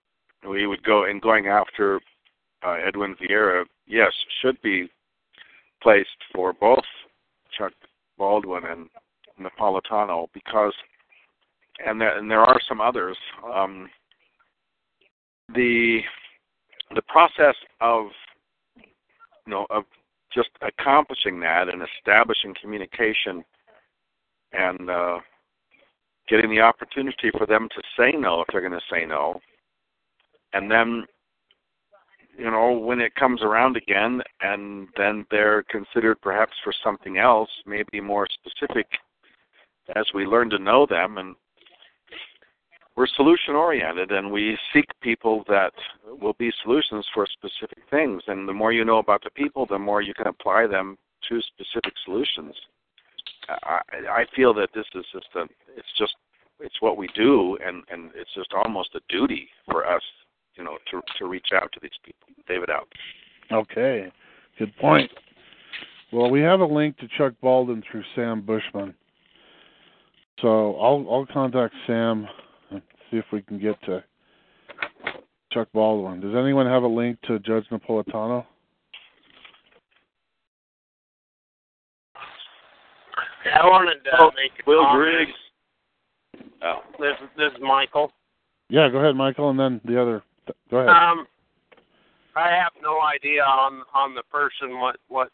we would go in going after uh, Edwin Vieira, yes, should be placed for both Chuck Baldwin and Napolitano, because, and there, and there are some others. Um, the the process of you know of just accomplishing that and establishing communication and uh, getting the opportunity for them to say no if they're going to say no. And then, you know, when it comes around again and then they're considered perhaps for something else, maybe more specific as we learn to know them. And we're solution-oriented, and we seek people that will be solutions for specific things. And the more you know about the people, the more you can apply them to specific solutions. I, I feel that this is just a, it's just, it's what we do, and, and it's just almost a duty for us, you know, to to reach out to these people. David out. Okay, good point. Well, we have a link to Chuck Baldwin through Sam Bushman, so I'll I'll contact Sam and see if we can get to Chuck Baldwin. Does anyone have a link to Judge Napolitano? I wanted to uh, make a Will comment. Griggs. Oh. This, this is Michael. Yeah, go ahead, Michael, and then the other. Th- go ahead. Um, I have no idea on, on the person what, what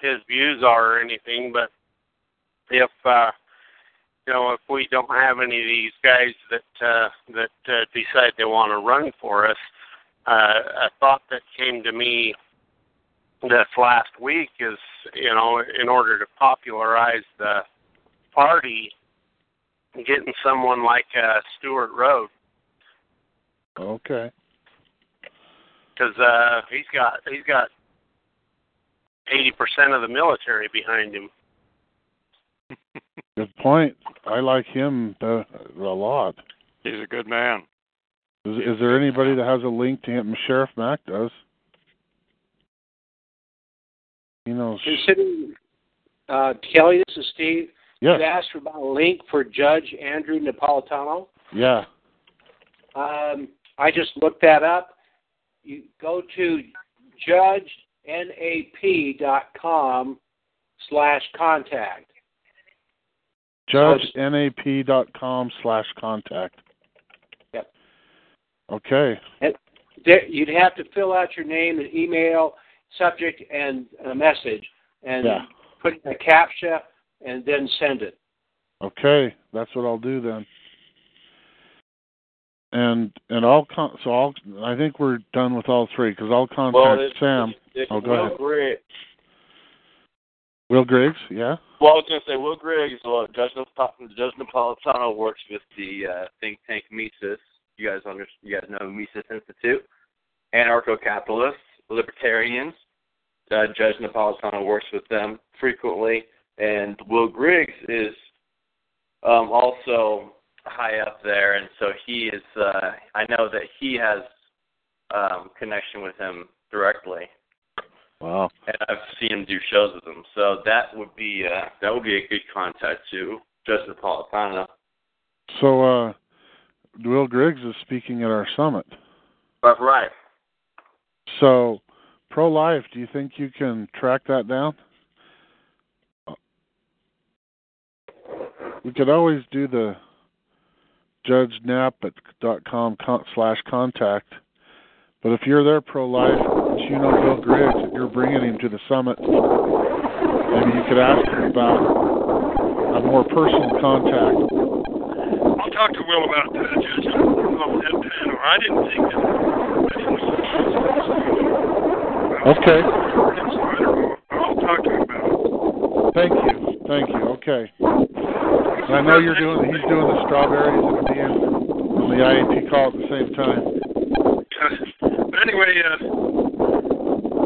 his views are or anything, but if uh, you know if we don't have any of these guys that uh, that uh, decide they want to run for us, uh, a thought that came to me this last week is, you know, in order to popularize the party, getting someone like uh, Stuart Rhodes. Okay. Because uh, he's got he's got eighty percent of the military behind him. Good point. I like him a lot. He's a good man. Is, is there anybody that has a link to him? Sheriff Mack does. You know, considering, uh, Kelly, this is Steve. Yes. You asked about a link for Judge Andrew Napolitano. Yeah. Um, I just looked that up. You go to judgenap.com slash contact. judgenap.com slash contact. Yep. Okay. And there, you'd have to fill out your name and email, subject and a message, and yeah. Put in a CAPTCHA and then send it. Okay, that's what I'll do then. And and I'll con- so I'll I think we're done with all three because I'll contact well, it's, Sam. It's, it's oh, go Will ahead. Griggs. Will Griggs, yeah. Well, I was going to say Will Griggs. Well, Judge, Nap- Judge Napolitano works with the uh, think tank Mises. You guys under you guys know Mises Institute. Anarcho-capitalists, libertarians. Uh, Judge Napolitano works with them frequently, and Will Griggs is um, also high up there, and so he is. Uh, I know that he has um, connection with him directly. Wow! And I've seen him do shows with him, so that would be uh, that would be a good contact too, Justin Napolitano. So, uh, Will Griggs is speaking at our summit. That's right. So, pro-life. Do you think you can track that down? we could always do the judge nap dot com slash contact. But if you're there, pro-life, you know Will Griggs, if you're bringing him to the summit, maybe you could ask him about a more personal contact. I'll talk to Will about that, Judge. I don't know that panel. I didn't think that. Okay. I'll talk to him about it. Thank you. Thank you. Okay. And I know you're doing, he's doing the strawberries and the end on the I A P call at the same time. But anyway, uh,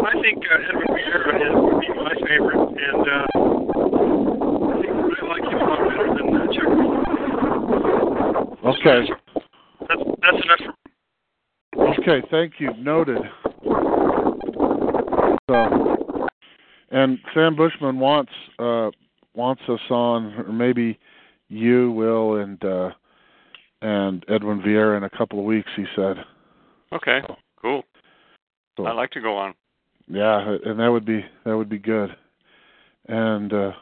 I think uh, Edwin Vieira would be my favorite, and uh, I think I really like him a lot better than uh, Chuck Baldwin. Okay. That's, that's enough for me. Okay, thank you. Noted. So, and Sam Bushman wants uh, wants us on, or maybe you, Will, and uh, and Edwin Vieira in a couple of weeks, he said. Okay, cool. So, I'd like to go on. Yeah, and that would be that would be good. And uh,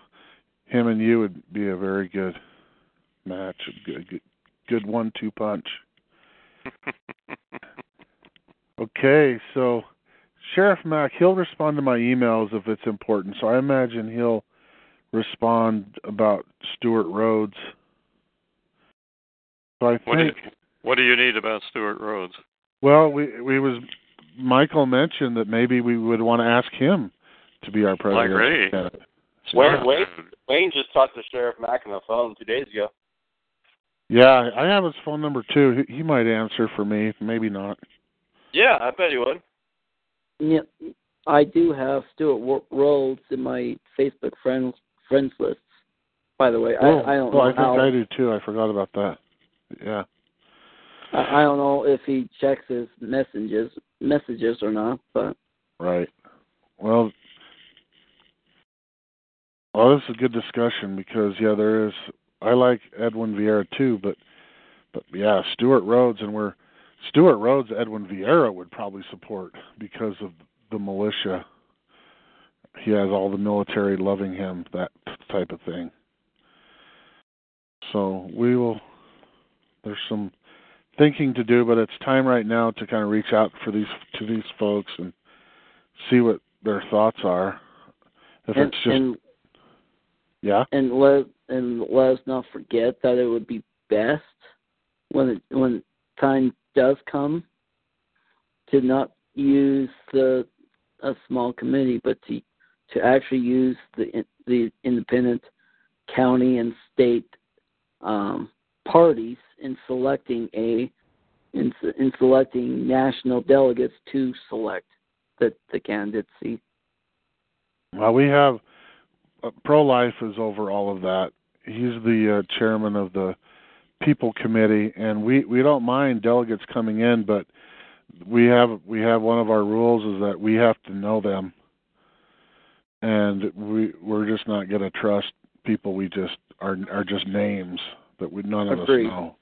him and you would be a very good match, a good, good, good one two punch. Okay, so Sheriff Mack, he'll respond to my emails if it's important. So I imagine he'll respond about Stuart Rhodes. So I think, what, do you, what do you need about Stuart Rhodes? Well, we we was Michael mentioned that maybe we would want to ask him to be our president. I agree. Wayne, Wayne, Wayne just talked to Sheriff Mack on the phone two days ago. Yeah, I have his phone number too. He, he might answer for me, maybe not. Yeah, I bet he would. Yeah, I do have Stuart Rhodes in my Facebook friends friends list. By the way, oh, I, I don't. Oh, know I think how. I do too. I forgot about that. Yeah. I don't know if he checks his messages messages or not, but right. Well, well, this is a good discussion because yeah, there is. I like Edwin Vieira too, but but yeah, Stuart Rhodes and we're Stuart Rhodes. Edwin Vieira would probably support because of the militia. He has all the military loving him, that type of thing. So we will. There's some thinking to do, but it's time right now to kind of reach out for these to these folks and see what their thoughts are. If and, it's just and, yeah, and let and let us not forget that it would be best when it, when time does come to not use the a small committee, but to to actually use the the independent county and state um, parties in selecting a in, in selecting national delegates to select the, the candidacy. Well, we have uh, pro-life is over all of that. He's the uh, chairman of the People Committee, and we, we don't mind delegates coming in, but we have we have one of our rules is that we have to know them, and we we're just not going to trust people we just are are just names that we none of Agreed. Us know.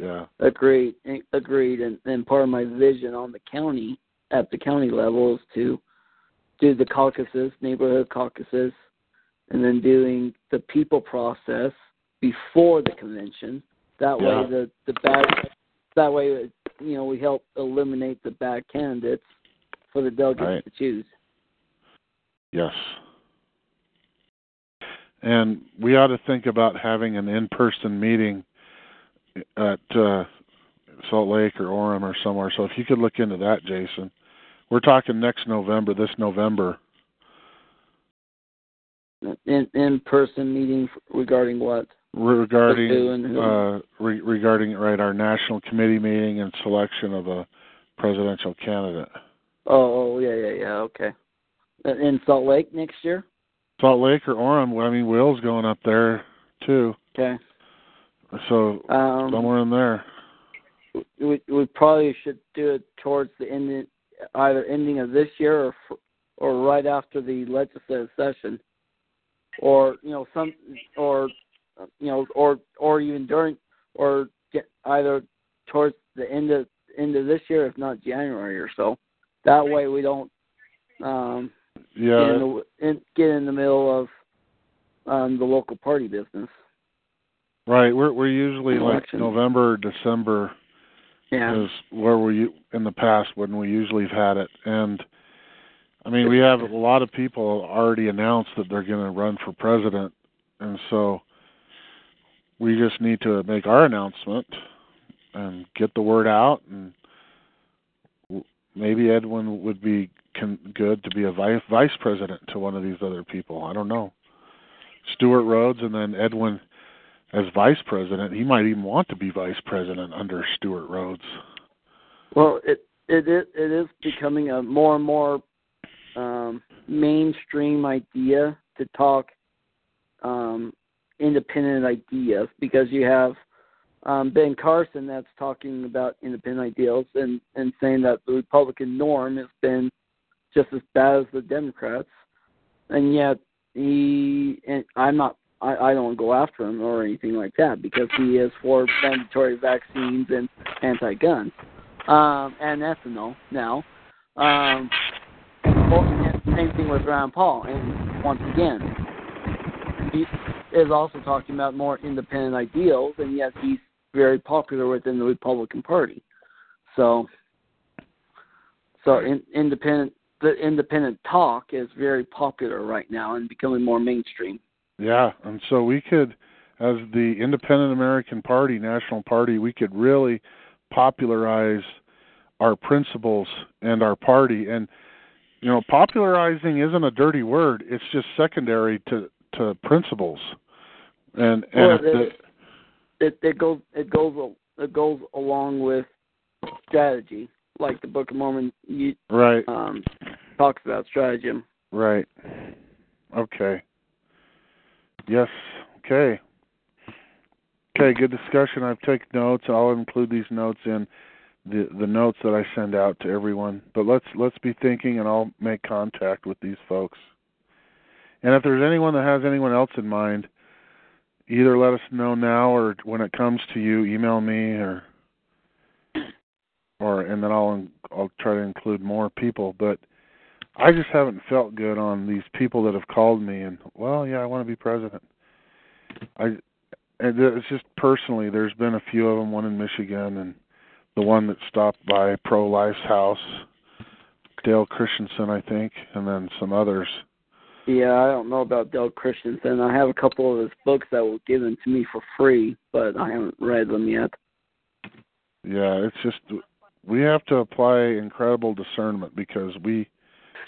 Yeah. Agreed. Agreed. And, and part of my vision on the county, at the county level, is to do the caucuses, neighborhood caucuses, and then doing the people process before the convention. That yeah. way, the, the back, that way, you know, we help eliminate the bad candidates for the delegates right. to choose. Yes. And we ought to think about having an in-person meeting at uh, Salt Lake or Orem or somewhere. So if you could look into that, Jason. We're talking next November, this November. In, in-person meeting regarding what? Regarding uh, re- regarding right our national committee meeting and selection of a presidential candidate. Oh, yeah, yeah, yeah, okay. In Salt Lake next year? Salt Lake or Orem. I mean, Will's going up there, too. Okay. So, um, somewhere in there. We, we probably should do it towards the end, either ending of this year or or right after the legislative session, or you know some, or you know, or or even during, or either towards the end of end of this year, if not January or so. That way, we don't um, yeah get in the, in, get in the middle of um, the local party business. Right. We're we're usually election. Like November, December yeah. is where we in the past when we usually have had it. And I mean, we have a lot of people already announced that they're going to run for president, and so we just need to make our announcement and get the word out. And maybe Edwin would be con- good to be a vice vice president to one of these other people. I don't know. Stuart Rhodes, and then Edwin as vice president. He might even want to be vice president under Stuart Rhodes. Well, it it it, it is becoming a more and more um, mainstream idea to talk um, independent ideas, because you have um, Ben Carson that's talking about independent ideals and, and saying that the Republican norm has been just as bad as the Democrats, and yet he and I'm not. I, I don't go after him or anything like that, because he is for mandatory vaccines and anti-gun um, and ethanol now. Um, and same thing with Rand Paul. And once again, he is also talking about more independent ideals, and yet he's very popular within the Republican Party. So, so in, independent the independent talk is very popular right now and becoming more mainstream. Yeah, and so we could, as the Independent American Party, National Party, we could really popularize our principles and our party. And, you know, popularizing isn't a dirty word. It's just secondary to, to principles. And, and well, it, the, it, it, goes, it, goes, it goes along with strategy, like the Book of Mormon you, right. um, talks about stratagem. Right. Okay. Yes. Okay. Okay, good discussion. I've taken notes. I'll include these notes in the the notes that I send out to everyone. But let's let's be thinking, and I'll make contact with these folks. And if there's anyone that has anyone else in mind, either let us know now or when it comes to you, email me or or and then I'll I'll try to include more people, but I just haven't felt good on these people that have called me and, well, yeah, I want to be president. I, and it's just personally, there's been a few of them, one in Michigan and the one that stopped by Pro-Life's house, Dale Christensen, I think, and then some others. Yeah, I don't know about Dale Christensen. I have a couple of his books that were given to me for free, but I haven't read them yet. Yeah, it's just we have to apply incredible discernment, because we –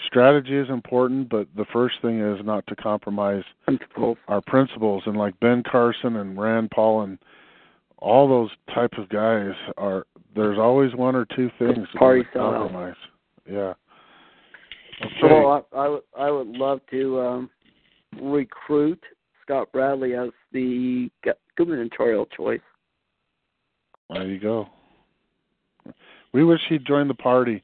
strategy is important, but the first thing is not to compromise principles. Our principles. And like Ben Carson and Rand Paul and all those type of guys, are there's always one or two things to compromise. Yeah. Okay. Well, I, I, w- I would love to um, recruit Scott Bradley as the gubernatorial choice. There you go. We wish he'd joined the party.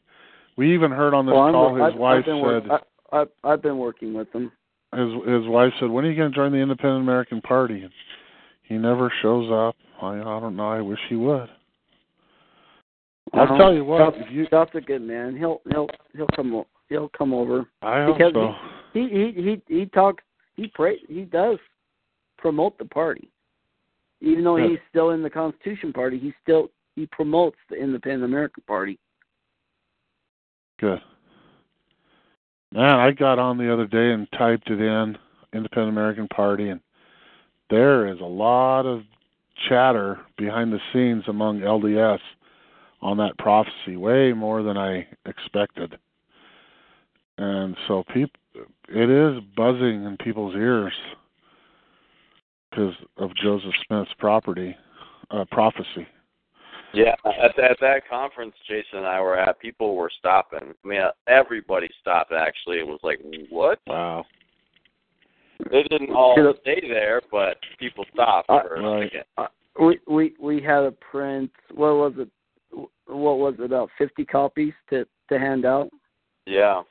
We even heard on this well, call his I've, wife I've said... Work, I, I, I've been working with him. His his wife said, when are you going to join the Independent American Party? And he never shows up. I, I don't know. I wish he would. I'll um, tell you what. Scott's, you, Scott's a good man. He'll he'll he'll come he'll come over. I hope because so. He he he, he talks. He pray, He does promote the party, even though yeah. he's still in the Constitution Party. He still he promotes the Independent American Party. Good. Man, I got on the other day and typed it in, Independent American Party, and there is a lot of chatter behind the scenes among L D S on that prophecy, way more than I expected. And so peop- it is buzzing in people's ears because of Joseph Smith's property, uh, prophecy. Yeah, at, at that conference Jason and I were at, people were stopping. I mean, everybody stopped, actually. It was like, what? Wow. They didn't all stay there, but people stopped uh, for a right. second. Uh, we, we, we had a print, what was it, what was it, about fifty copies to, to hand out? Yeah.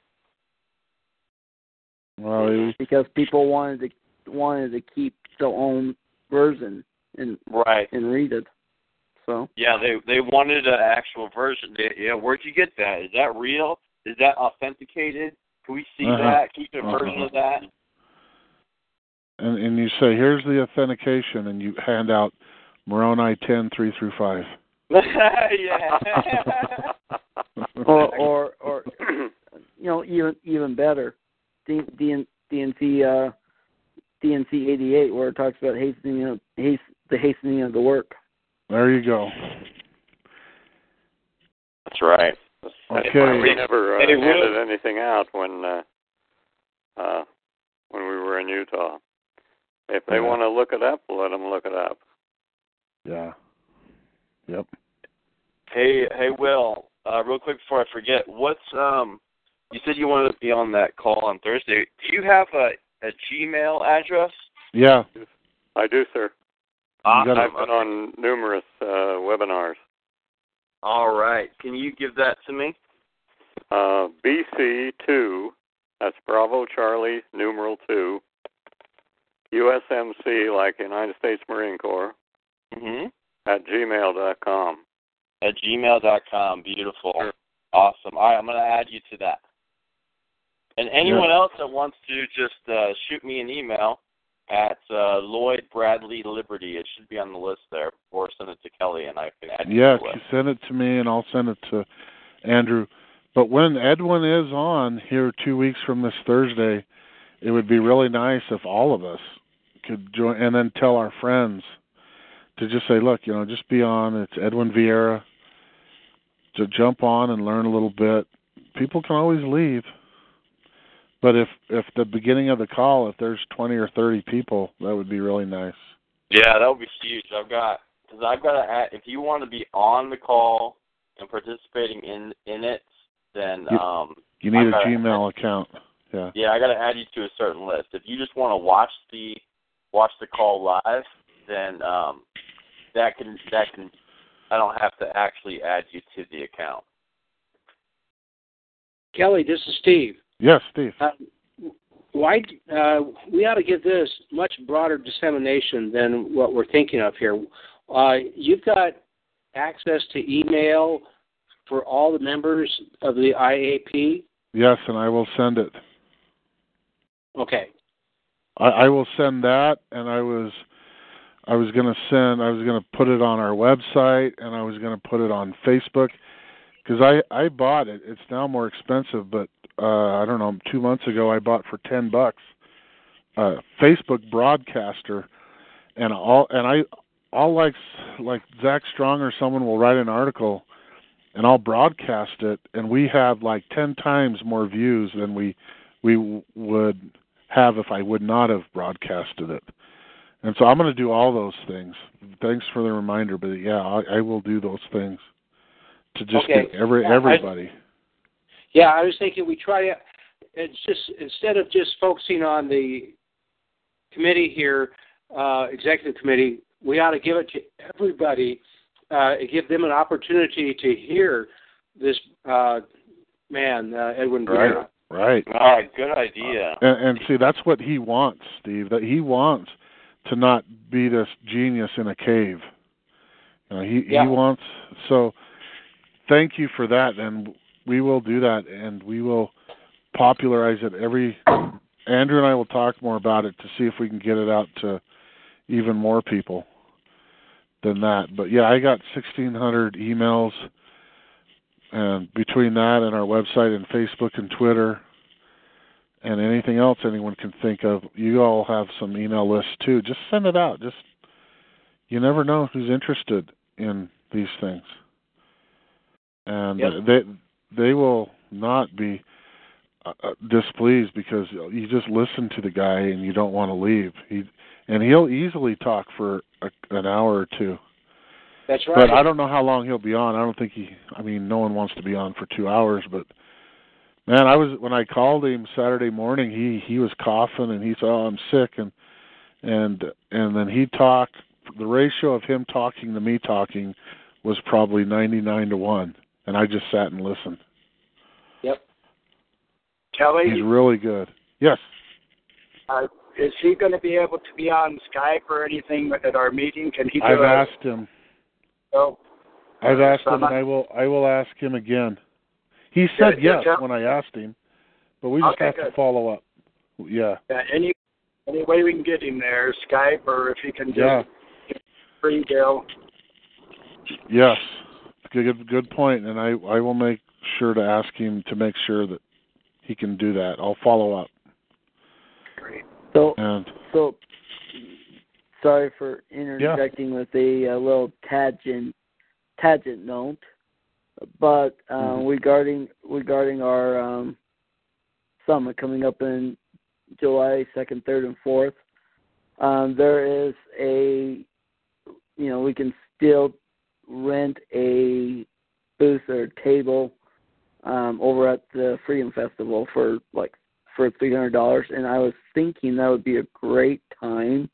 Well, because people wanted to wanted to keep their own version and, right. and read it. So. Yeah, they they wanted an actual version. They, yeah, where'd you get that? Is that real? Is that authenticated? Can we see uh-huh. that? Can we get a version uh-huh. of that? And, and you say, here's the authentication, and you hand out Moroni ten, three through five. Yeah. or, or, or, you know, even even better, D N C, uh, D N C eighty-eight, where it talks about hastening of, haste, the hastening of the work. There you go. That's right. Okay. That's we never uh, handed anything out when uh, uh, when we were in Utah. If they yeah. want to look it up, let them look it up. Yeah. Yep. Hey, hey, Will. Uh, real quick before I forget, what's um? You said you wanted to be on that call on Thursday. Do you have a, a Gmail address? Yeah, I do, sir. Awesome. I've been on numerous uh, webinars. All right. Can you give that to me? Uh, B C two, that's Bravo Charlie, numeral two, U S M C, like United States Marine Corps, mm-hmm. at gmail dot com. At gmail dot com. Beautiful. Sure. Awesome. All right, I'm going to add you to that. And anyone yeah. else that wants to just uh, shoot me an email at uh, Lloyd Bradley Liberty. It should be on the list there. Or send it to Kelly, and I can add yeah, you to it. Yeah, you send it to me, and I'll send it to Andrew. But when Edwin is on here two weeks from this Thursday, it would be really nice if all of us could join and then tell our friends to just say, look, you know, just be on. It's Edwin Vieira. To jump on and learn a little bit. People can always leave. But if if the beginning of the call, if there's twenty or thirty people, that would be really nice. Yeah, that would be huge. I've got, because I've got to add, if you want to be on the call and participating in, in it, then you, um, you need a Gmail add, account. Yeah, yeah, I got to add you to a certain list. If you just want to watch the watch the call live, then um, that can that can. I don't have to actually add you to the account. Kelly, this is Steve. Yes, Steve. Uh, why uh, we ought to give this much broader dissemination than what we're thinking of here. Uh, you've got access to email for all the members of the I A P? Yes, and I will send it. Okay. I, I will send that, and I was... I was going to send, I was going to put it on our website, and I was going to put it on Facebook, because I, I bought it. It's now more expensive, but uh, I don't know, two months ago I bought for ten bucks a Facebook broadcaster, and all and I all like like Zach Strong or someone will write an article, and I'll broadcast it, and we have like ten times more views than we we would have if I would not have broadcasted it. And so I'm going to do all those things. Thanks for the reminder, but yeah, I, I will do those things to just okay. get every everybody. I, yeah, I was thinking we try to. It's just instead of just focusing on the committee here, uh, executive committee, we ought to give it to everybody, uh, give them an opportunity to hear this uh, man, uh, Edwin Vieira. Right. Right. All right. Good idea. And, and see, that's what he wants, Steve. That he wants. To not be this genius in a cave. You know, he, yeah. he wants, so thank you for that, and we will do that, and we will popularize it every, Andrew and I will talk more about it to see if we can get it out to even more people than that. But yeah, I got sixteen hundred emails, and between that and our website and Facebook and Twitter, and anything else anyone can think of, you all have some email lists too. Just send it out. Just you never know who's interested in these things, and yep. they they will not be uh, displeased because you just listen to the guy and you don't want to leave. He and he'll easily talk for a, an hour or two. That's right. But I don't know how long he'll be on. I don't think he. I mean, no one wants to be on for two hours, but. Man, I was when I called him Saturday morning. He, he was coughing and he said, "Oh, I'm sick," and and and then he talked. The ratio of him talking to me talking was probably ninety-nine to one, and I just sat and listened. Yep. Kelly, he's really good. Yes. Uh, is he going to be able to be on Skype or anything at our meeting? Can he? Do I've a, asked him. Oh. I've asked him, and I will I will ask him again. He said yes when I asked him, but we just okay, have good. to follow up. Yeah. yeah and you, Any way we can get him there, Skype, or if he can just yeah. free deal. Yes, good, good point, and I, I will make sure to ask him to make sure that he can do that. I'll follow up. Great. So, and, so sorry for interjecting yeah. with a, a little tangent, tangent note, but uh, mm-hmm. regarding regarding our um, summit coming up in July second, third, and fourth, um, there is a, you know, we can still rent a booth or table um, over at the Freedom Festival for like for three hundred dollars, and I was thinking that would be a great time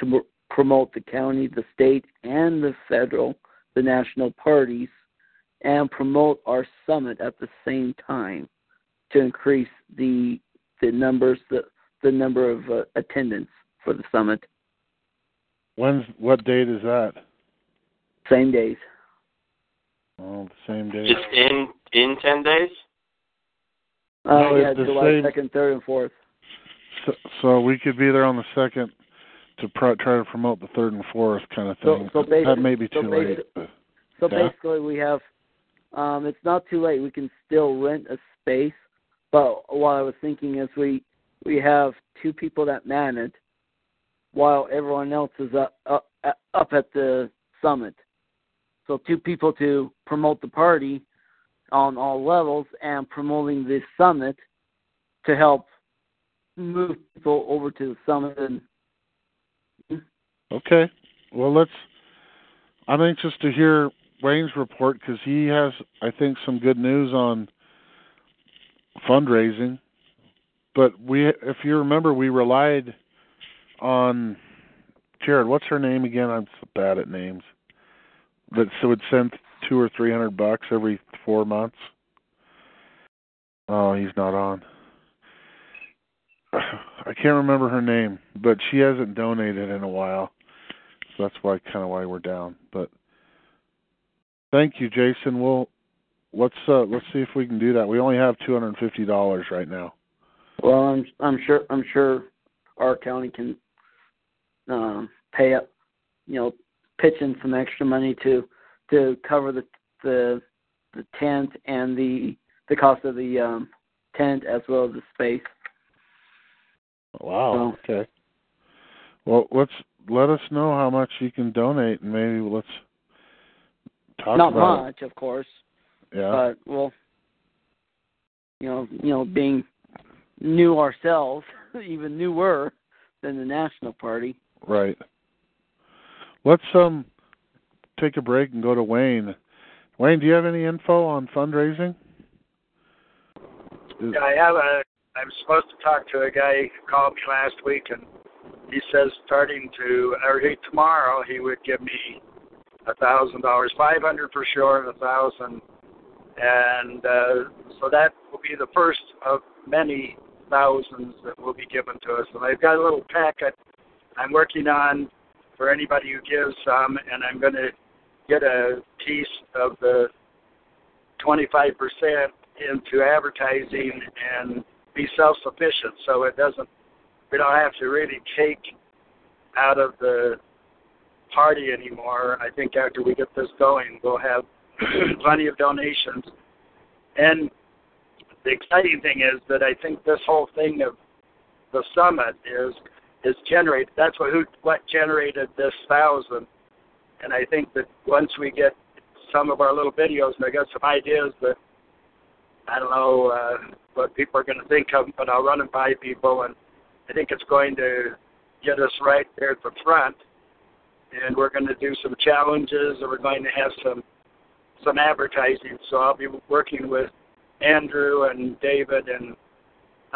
to m- promote the county, the state, and the federal, the national parties, and promote our summit at the same time to increase the the numbers, the the number of uh, attendance for the summit. When's what date is that? Same days. Oh, the same days. Just in in ten days. Oh no, yeah, July second, third, and fourth. So, so we could be there on the second to pro, try to promote the third and fourth kind of thing. So, so that may be too so late. But, so yeah. basically, we have. Um, it's not too late. We can still rent a space. But what I was thinking is we we have two people that man it, while everyone else is up up, up at the summit. So two people to promote the party on all levels and promoting this summit to help move people over to the summit. And okay. Well, let's. I'm anxious to hear Wayne's report because he has, I think, some good news on fundraising. But we, if you remember, we relied on Jared. What's her name again? I'm so bad at names. But so it sent two or three hundred bucks every four months. Oh, he's not on. I can't remember her name, but she hasn't donated in a while, so that's why kind of why we're down. But thank you, Jason. We'll let's uh, let's see if we can do that. We only have two hundred and fifty dollars right now. Well, I'm I'm sure I'm sure our county can um, pay up, you know, pitch in some extra money to to cover the the, the tent and the the cost of the um, tent as well as the space. Wow. So, okay. Well, let's let us know how much you can donate, and maybe let's talk about it. Not much, of course. Yeah. But well, you know, you know, being new ourselves, even newer than the National Party. Right. Let's um take a break and go to Wayne. Wayne, do you have any info on fundraising? Yeah, I have a. I'm supposed to talk to a guy who called me last week, and he says starting to or he, tomorrow he would give me a thousand dollars, five hundred for sure, and a thousand, and uh, so that will be the first of many thousands that will be given to us. And I've got a little packet I'm working on for anybody who gives some, um, and I'm going to get a piece of the twenty-five percent into advertising and be self-sufficient, so it doesn't, we don't have to really take out of the party anymore. I think after we get this going, we'll have plenty of donations. And the exciting thing is that I think this whole thing of the summit is is generated. That's what who, what generated this thousand. And I think that once we get some of our little videos, and I got some ideas that I don't know uh, what people are going to think of, but I'll run them by people. And I think it's going to get us right there at the front. And we're going to do some challenges, and we're going to have some some advertising. So I'll be working with Andrew and David and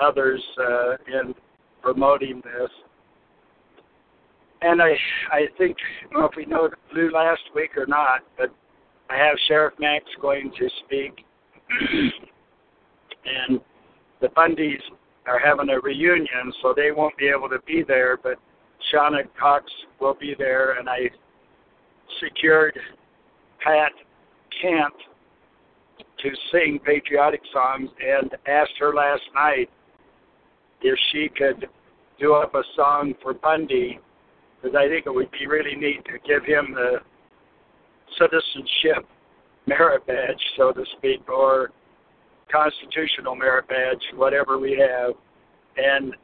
others uh, in promoting this. And I I think, I don't know if we know Lou last week or not, but I have Sheriff Mack going to speak. And the Bundys are having a reunion, so they won't be able to be there, but Shauna Cox will be there, and I secured Pat Camp to sing patriotic songs and asked her last night if she could do up a song for Bundy, because I think it would be really neat to give him the citizenship merit badge, so to speak, or constitutional merit badge, whatever we have, and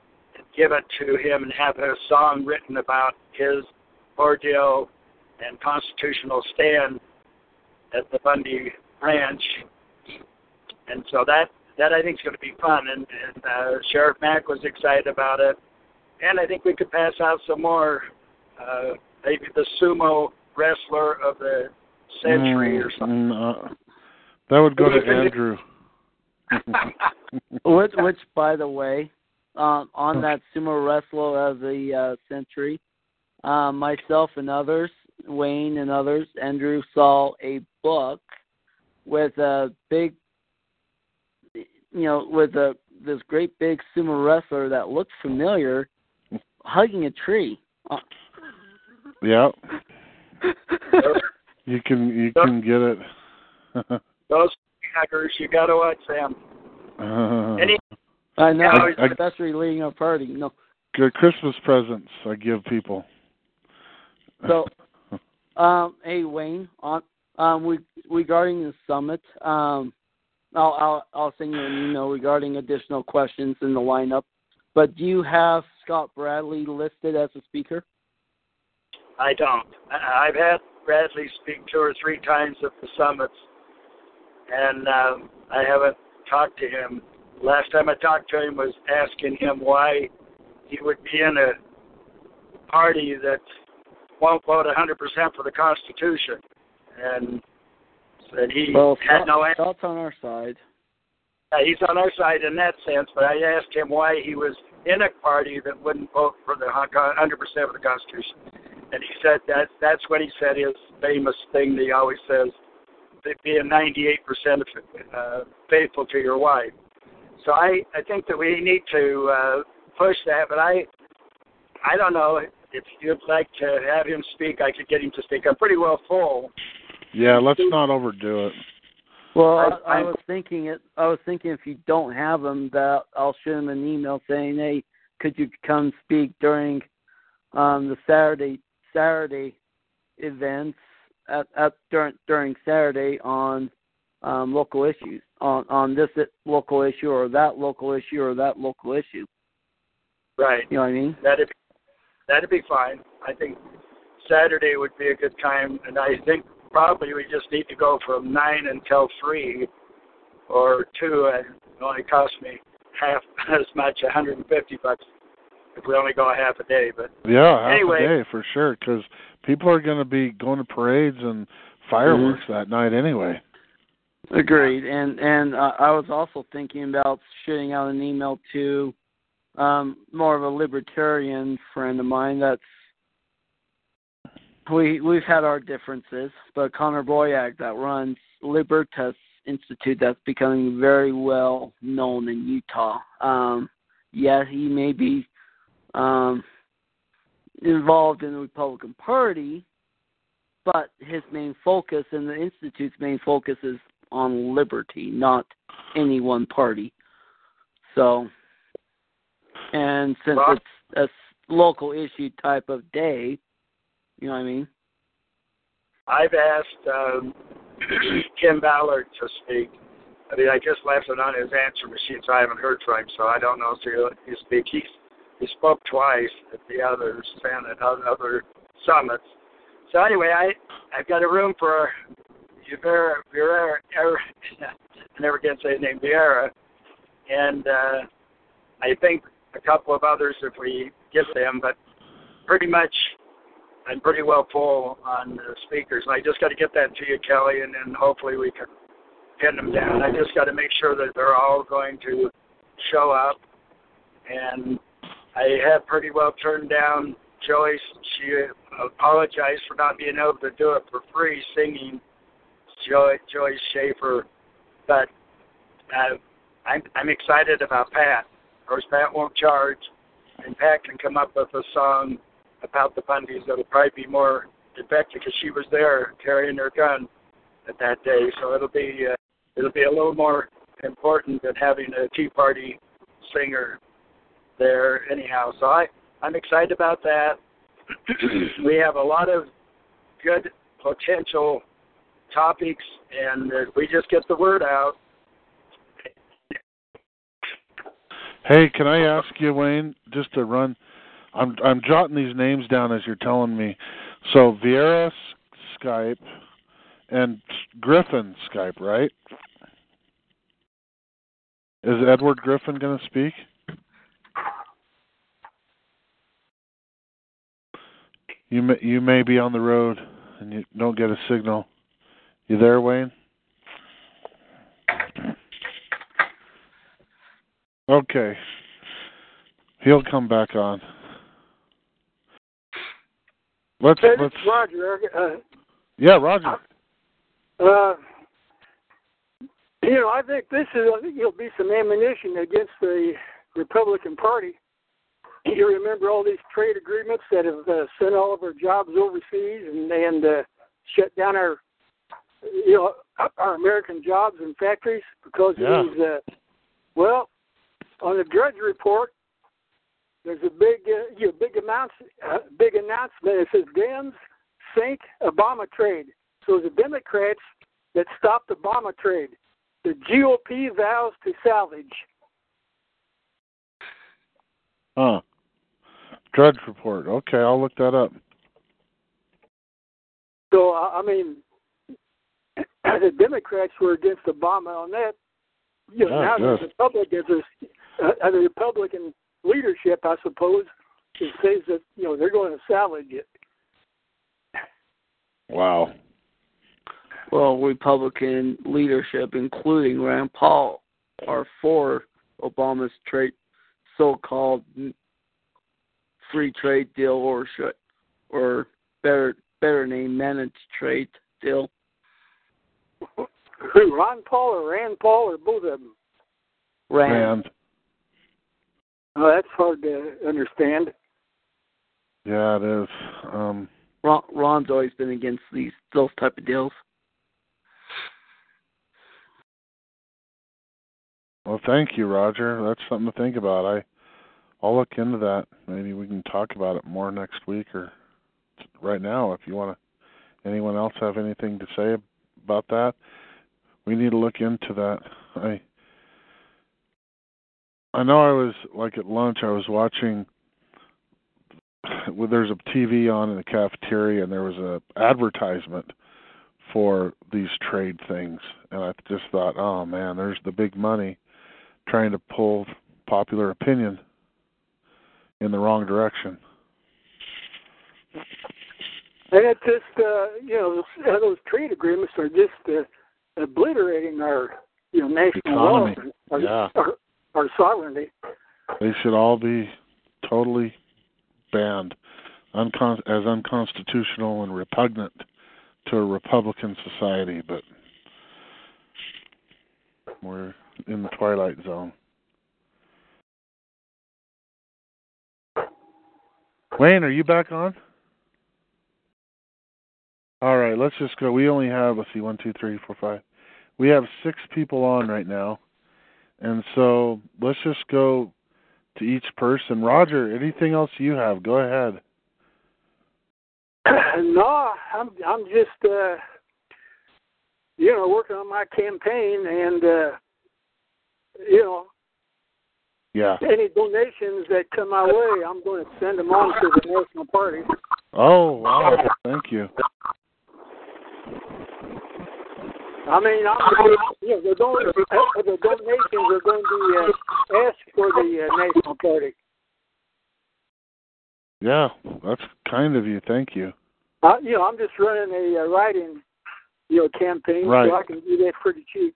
give it to him and have a song written about his ordeal and constitutional stand at the Bundy Ranch. And so that, that I think is going to be fun. And, and uh, Sheriff Mack was excited about it. And I think we could pass out some more, uh, maybe the sumo wrestler of the century mm, or something. Mm, uh, that would go to Andrew. which, which, by the way, uh, on that sumo wrestler of the uh, century, uh, myself and others, Wayne and others, Andrew saw a book with a big, you know, with a this great big sumo wrestler that looked familiar, hugging a tree. Oh. Yeah, you can you can get it. Those hackers, you got to watch them. Uh, Any, I know, I, I, especially leading a party. No, good Christmas presents I give people. So, um, hey Wayne, on um, we, regarding the summit, um. I'll, I'll, I'll send you an email regarding additional questions in the lineup. But do you have Scott Bradley listed as a speaker? I don't. I've had Bradley speak two or three times at the summits, and um, I haven't talked to him. Last time I talked to him was asking him why he would be in a party that won't vote one hundred percent for the Constitution. And... And he well, had Scott, no answer. Scott's on our side. Uh, he's on our side in that sense, but I asked him why he was in a party that wouldn't vote for the one hundred percent of the Constitution. And he said that that's what he said, his famous thing that he always says, being ninety-eight percent uh, faithful to your wife. So I, I think that we need to uh, push that, but I, I don't know. If you'd like to have him speak, I could get him to speak. I'm pretty well full. Yeah, let's not overdo it. Well, I, I was thinking it. I was thinking if you don't have him, that I'll shoot him an email saying, "Hey, could you come speak during um, the Saturday Saturday events at, at during during Saturday on um, local issues on on this local issue or that local issue or that local issue." Right. You know what I mean? That'd that'd be fine. I think Saturday would be a good time, and I think. Probably we just need to go from nine until three or two. It only costs me half as much, one hundred fifty bucks, if we only go a half a day. But yeah, half anyway. a day for sure, because people are going to be going to parades and fireworks mm-hmm. that night anyway. Agreed. And and uh, I was also thinking about shooting out an email to um, more of a libertarian friend of mine that's We, we've had our differences, but Connor Boyack that runs Libertas Institute that's becoming very well known in Utah. Um, yeah, he may be um, involved in the Republican Party, but his main focus and the Institute's main focus is on liberty, not any one party. So, and since Rock. it's a local issue type of day, you know what I mean? I've asked um, Kim Ballard to speak. I mean, I just left it on his answer machine, so I haven't heard from him, so I don't know if he'll he speak. He, he spoke twice at the other Senate, other summits. So anyway, I, I've got a room for Vieira, Vieira, I never can say his name, Vieira, and uh, I think a couple of others if we get them, but pretty much... I'm pretty well full on the speakers. And I just got to get that to you, Kelly, and then hopefully we can pin them down. I just got to make sure that they're all going to show up. And I have pretty well turned down Joyce. She apologized for not being able to do it for free, singing Joy, Joyce Schaefer. But uh, I'm, I'm excited about Pat. Of course, Pat won't charge, and Pat can come up with a song about the Bundys, that'll probably be more effective because she was there carrying her gun at that day. So it'll be uh, it'll be a little more important than having a Tea Party singer there anyhow. So I, I'm excited about that. We have a lot of good potential topics, and uh, we just get the word out. Hey, can I ask you, Wayne, just to run? I'm I'm jotting these names down as you're telling me. So Vieira Skype and Griffin Skype, right? Is Edward Griffin going to speak? You may, you may be on the road and you don't get a signal. You there, Wayne? Okay. He'll come back on. Let's, hey, let's Roger. Uh, yeah, Roger. Uh, you know, I think this is, I think it'll be some ammunition against the Republican Party. You remember all these trade agreements that have uh, sent all of our jobs overseas and, and uh, shut down our, you know, our American jobs and factories because yeah. of these, uh, well, on the Drudge Report, there's a big, uh, you know, big amounts, uh, big announcement. It says Dems sink Obama trade. So the Democrats that stopped Obama trade, the G O P vows to salvage. Huh. Drudge Report. Okay, I'll look that up. So I mean, the Democrats were against Obama on that. You know, yeah, now yes. the Republicans, uh, the Republican leadership, I suppose, it says that, you know, they're going to salvage it. Wow. Well, Republican leadership, including Rand Paul, are for Obama's trade, so-called free trade deal, or should, or better better name, managed trade deal. Who, Ron Paul or Rand Paul or both of them? Rand. Rand. Oh, that's hard to understand. Yeah, it is. Um, Ron, Ron's always been against these those type of deals. Well, thank you, Roger. That's something to think about. I, I'll look into that. Maybe we can talk about it more next week or right now if you want to. Anyone else have anything to say about that? We need to look into that. I I know I was, like at lunch, I was watching, well, there's a T V on in the cafeteria, and there was an advertisement for these trade things. And I just thought, oh, man, there's the big money trying to pull popular opinion in the wrong direction. And it's just, uh, you know, those trade agreements are just uh, obliterating our, you know, national law, our, yeah. our, our sovereignty. They should all be totally banned, uncon- as unconstitutional and repugnant to a Republican society, but we're in the twilight zone. Wayne, are you back on? All right, let's just go. We only have, let's see, one, two, three, four, five. We have six people on right now, and so let's just go to each person. Roger, anything else you have? Go ahead. No, I'm I'm just uh, you know working on my campaign, and uh, you know, yeah. Any donations that come my way, I'm going to send them on to the National Party. Oh wow! Thank you. I mean, I'm, you know, the, don- the donations are going to be uh, asked for the uh, National Party. Yeah, that's kind of you. Thank you. Uh, you know, I'm just running a uh, writing, you know, campaign, right. So I can do that pretty cheap.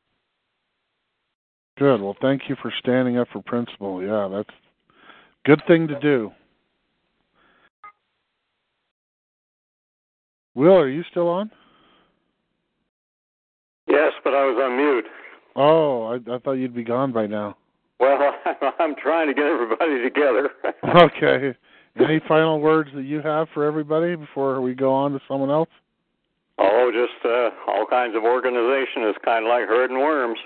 Good. Well, thank you for standing up for principle. Yeah, that's a good thing to do. Will, are you still on? Yes, but I was on mute. Oh, I, I thought you'd be gone by now. Well, I'm trying to get everybody together. Okay. Any final words that you have for everybody before we go on to someone else? Oh, just uh, all kinds of organization is kind of like herding worms.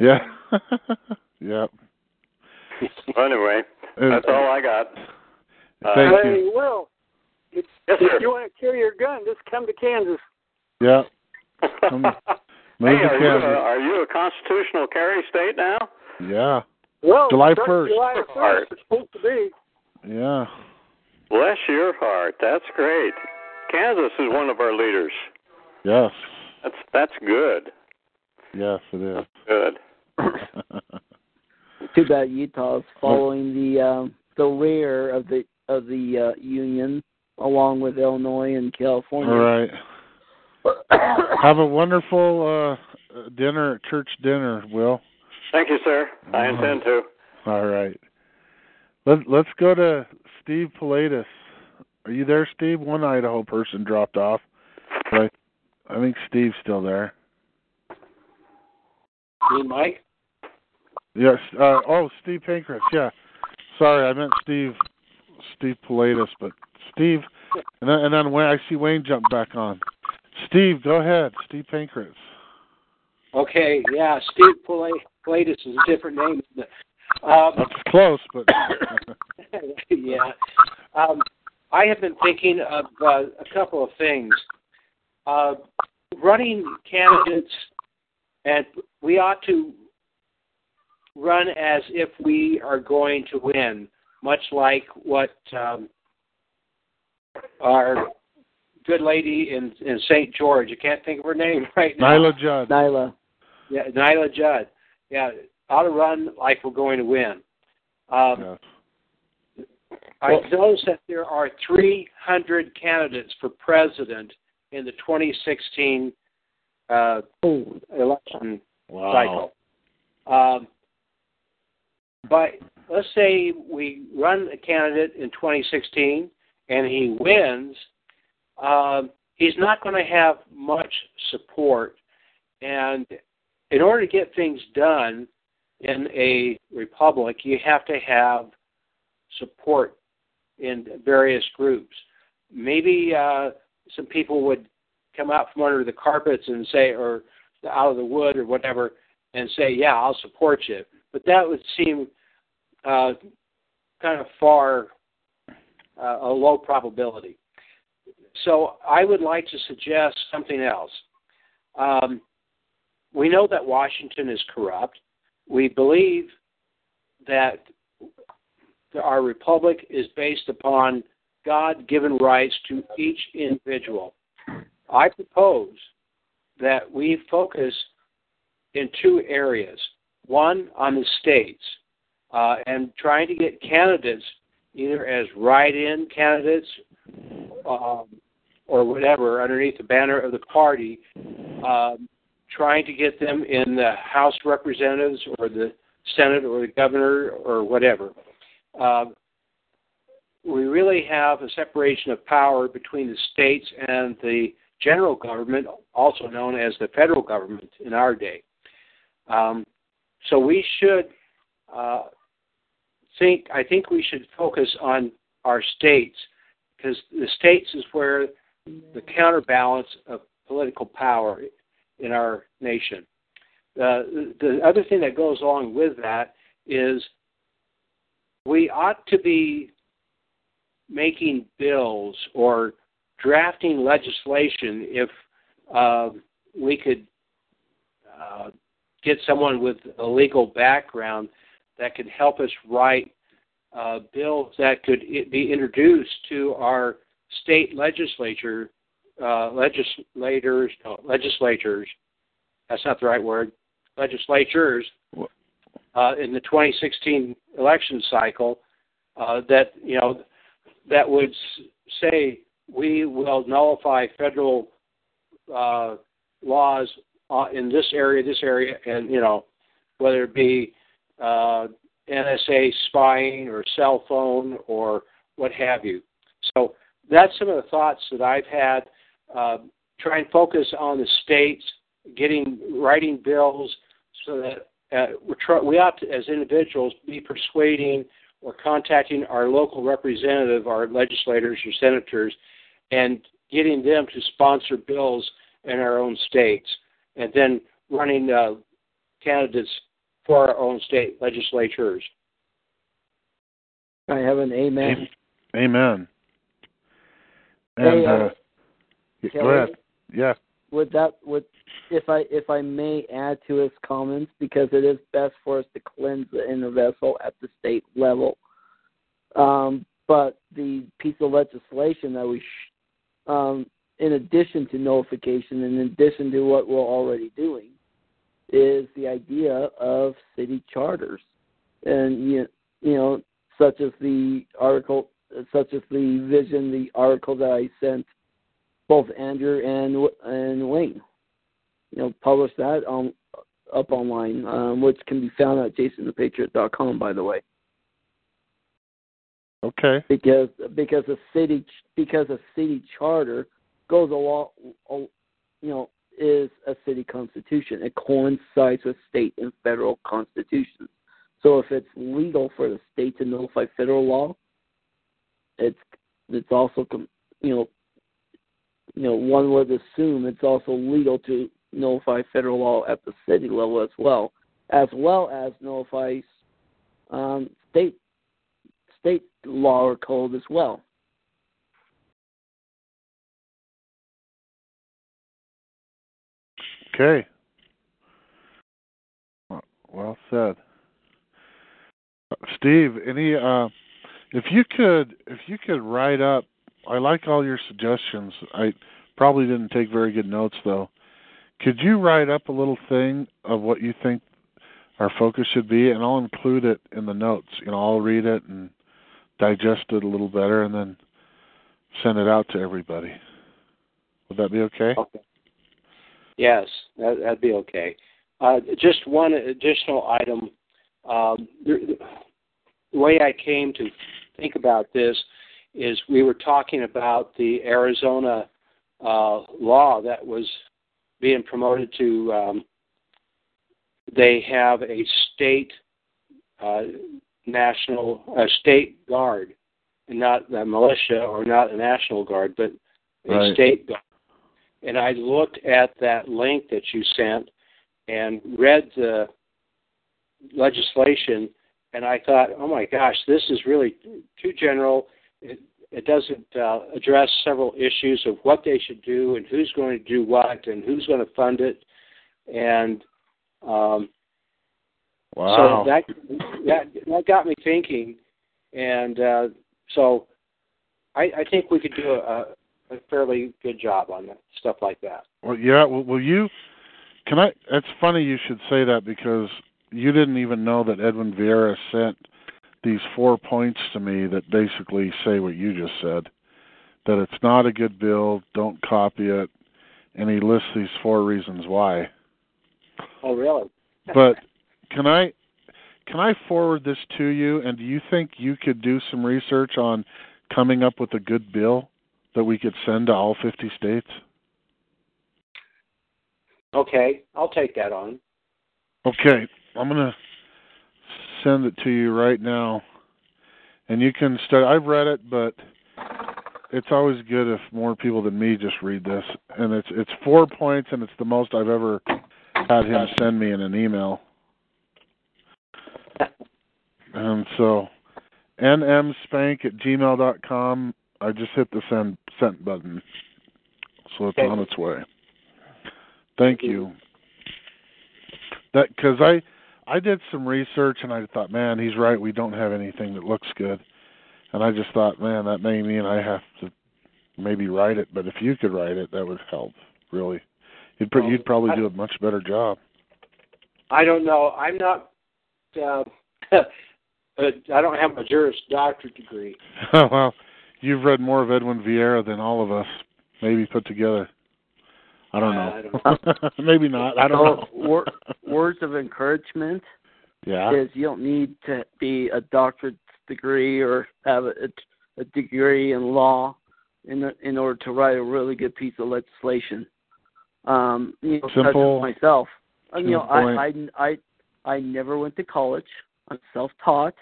Yeah. Yep. Anyway, That's all I got. Uh, Thank hey, you. Will, if, yes, if you want to carry your gun, just come to Kansas. Yeah. Come, move hey, to are, Kansas. You a, are you a constitutional carry state now? Yeah. Well, July first. July first, it's supposed to be. Yeah. Bless your heart. That's great. Kansas is one of our leaders. Yes. That's that's good. Yes, it is. That's good. Too bad Utah is following the um, the rear of the of the uh, union, along with Illinois and California. All right. Have a wonderful uh, dinner, church dinner, Will. Thank you, sir. I intend to. All right. Let, let's go to Steve Pelatis. Are you there, Steve? One Idaho person dropped off, but I think Steve's still there. You, Mike? Yes. Uh, oh, Steve Pinkertz. Yeah. Sorry, I meant Steve. Steve Pelatis, but Steve, and then, and then Wayne, I see Wayne jump back on. Steve, go ahead. Steve Pinkertz. Okay. Yeah, Steve Pelatis is a different name. Um, That's close, but yeah. Um, I have been thinking of uh, a couple of things. Uh, running candidates, and we ought to run as if we are going to win, much like what um, our good lady in, in Saint George, I can't think of her name right now. Nyla Judd. Nyla. Yeah, Nyla Judd. Yeah, ought to run like we're going to win. Um, yeah. I well, notice that there are three hundred candidates for president in the twenty sixteen uh, election wow. cycle. Um, but let's say we run a candidate in twenty sixteen and he wins, um, he's not going to have much support. And in order to get things done in a republic, you have to have support in various groups. Maybe uh, some people would come out from under the carpets and say, or out of the wood or whatever, and say, yeah, I'll support you. But that would seem uh, kind of far, uh, a low probability. So I would like to suggest something else. Um, we know that Washington is corrupt. We believe that our republic is based upon God-given rights to each individual. I propose that we focus in two areas. One, on the states, uh, and trying to get candidates, either as write-in candidates um, or whatever, underneath the banner of the party, um, trying to get them in the House Representatives or the Senate or the governor or whatever. Uh, we really have a separation of power between the states and the general government, also known as the federal government in our day. Um, So we should uh, think, I think we should focus on our states, because the states is where the counterbalance of political power in our nation. Uh, the other thing that goes along with that is we ought to be making bills or drafting legislation if uh, we could uh, get someone with a legal background that could help us write uh, bills that could be introduced to our state legislature, uh, legislators, no, legislatures, that's not the right word, legislatures uh, in the twenty sixteen election cycle uh, that, you know, that would say we will nullify federal uh, laws Uh, in this area, this area, and, you know, whether it be uh, N S A spying or cell phone or what have you. So that's some of the thoughts that I've had. Uh, try and focus on the states, getting writing bills so that uh, we're try- we ought to, as individuals, be persuading or contacting our local representative, our legislators or senators, and getting them to sponsor bills in our own states, and then running uh, candidates for our own state legislatures. I have an amen. Amen. And hey, uh, uh, Kelly, go ahead. Yeah. Would that would if I if I may add to his comments, because it is best for us to cleanse the inner vessel at the state level. Um, but the piece of legislation that we, sh- um, in addition to nullification, in addition to what we're already doing, is the idea of city charters, and you you know such as the article, such as the vision, the article that I sent both Andrew and and Wayne, you know, published that on up online, um, which can be found at Jason The Patriot dot com, by the way. Okay. Because because a city because a city charter goes along, you know, is a city constitution. It coincides with state and federal constitutions. So if it's legal for the state to nullify federal law, it's it's also you know. You know, one would assume it's also legal to nullify federal law at the city level as well, as well as nullify um, state state law or code as well. Okay. Well said, Steve. Any, uh, if you could, if you could write up. I like all your suggestions. I probably didn't take very good notes, though. Could you write up a little thing of what you think our focus should be, and I'll include it in the notes. You know, I'll read it and digest it a little better, and then send it out to everybody. Would that be okay? Okay. Yes, that, that'd be okay. Uh, just one additional item. Um, the way I came to think about this is we were talking about the Arizona uh, law that was being promoted to, um, they have a state uh, national, a state guard, and not a militia or not a national guard, but a right. state guard. And I looked at that link that you sent and read the legislation, and I thought, oh my gosh, this is really too general. It, it doesn't uh, address several issues of what they should do and who's going to do what and who's going to fund it. And um, wow. so that, that that got me thinking. And uh, so I, I think we could do a, a fairly good job on that, stuff like that. Well, yeah. Well, will you? Can I? It's funny you should say that, because you didn't even know that Edwin Vieira sent these four points to me that basically say what you just said, that it's not a good bill, don't copy it, and he lists these four reasons why. Oh, really? But can I can I forward this to you, and do you think you could do some research on coming up with a good bill that we could send to all fifty states? Okay, I'll take that on. Okay, I'm going to send it to you right now, and you can study. I've read it, but it's always good if more people than me just read this. And it's it's four points, and it's the most I've ever had him send me in an email. And so, n m spank at gmail dot com. I just hit the send sent button, so it's on its way. Thank you. That because I. I did some research, and I thought, man, he's right. We don't have anything that looks good. And I just thought, man, that may mean I have to maybe write it. But if you could write it, that would help, really. You'd, pr- you'd probably I, do a much better job. I don't know. I'm not uh, – I don't have a Juris Doctorate degree. Well, you've read more of Edwin Vieira than all of us maybe put together. I don't know. Uh, I don't know. Maybe not. I don't so, know. wor- words of encouragement yeah. is you don't need to be a doctorate degree or have a, a degree in law in in order to write a really good piece of legislation. Um, you know, simple. Such as myself. You know, I, I, I, I never went to college. I'm self-taught,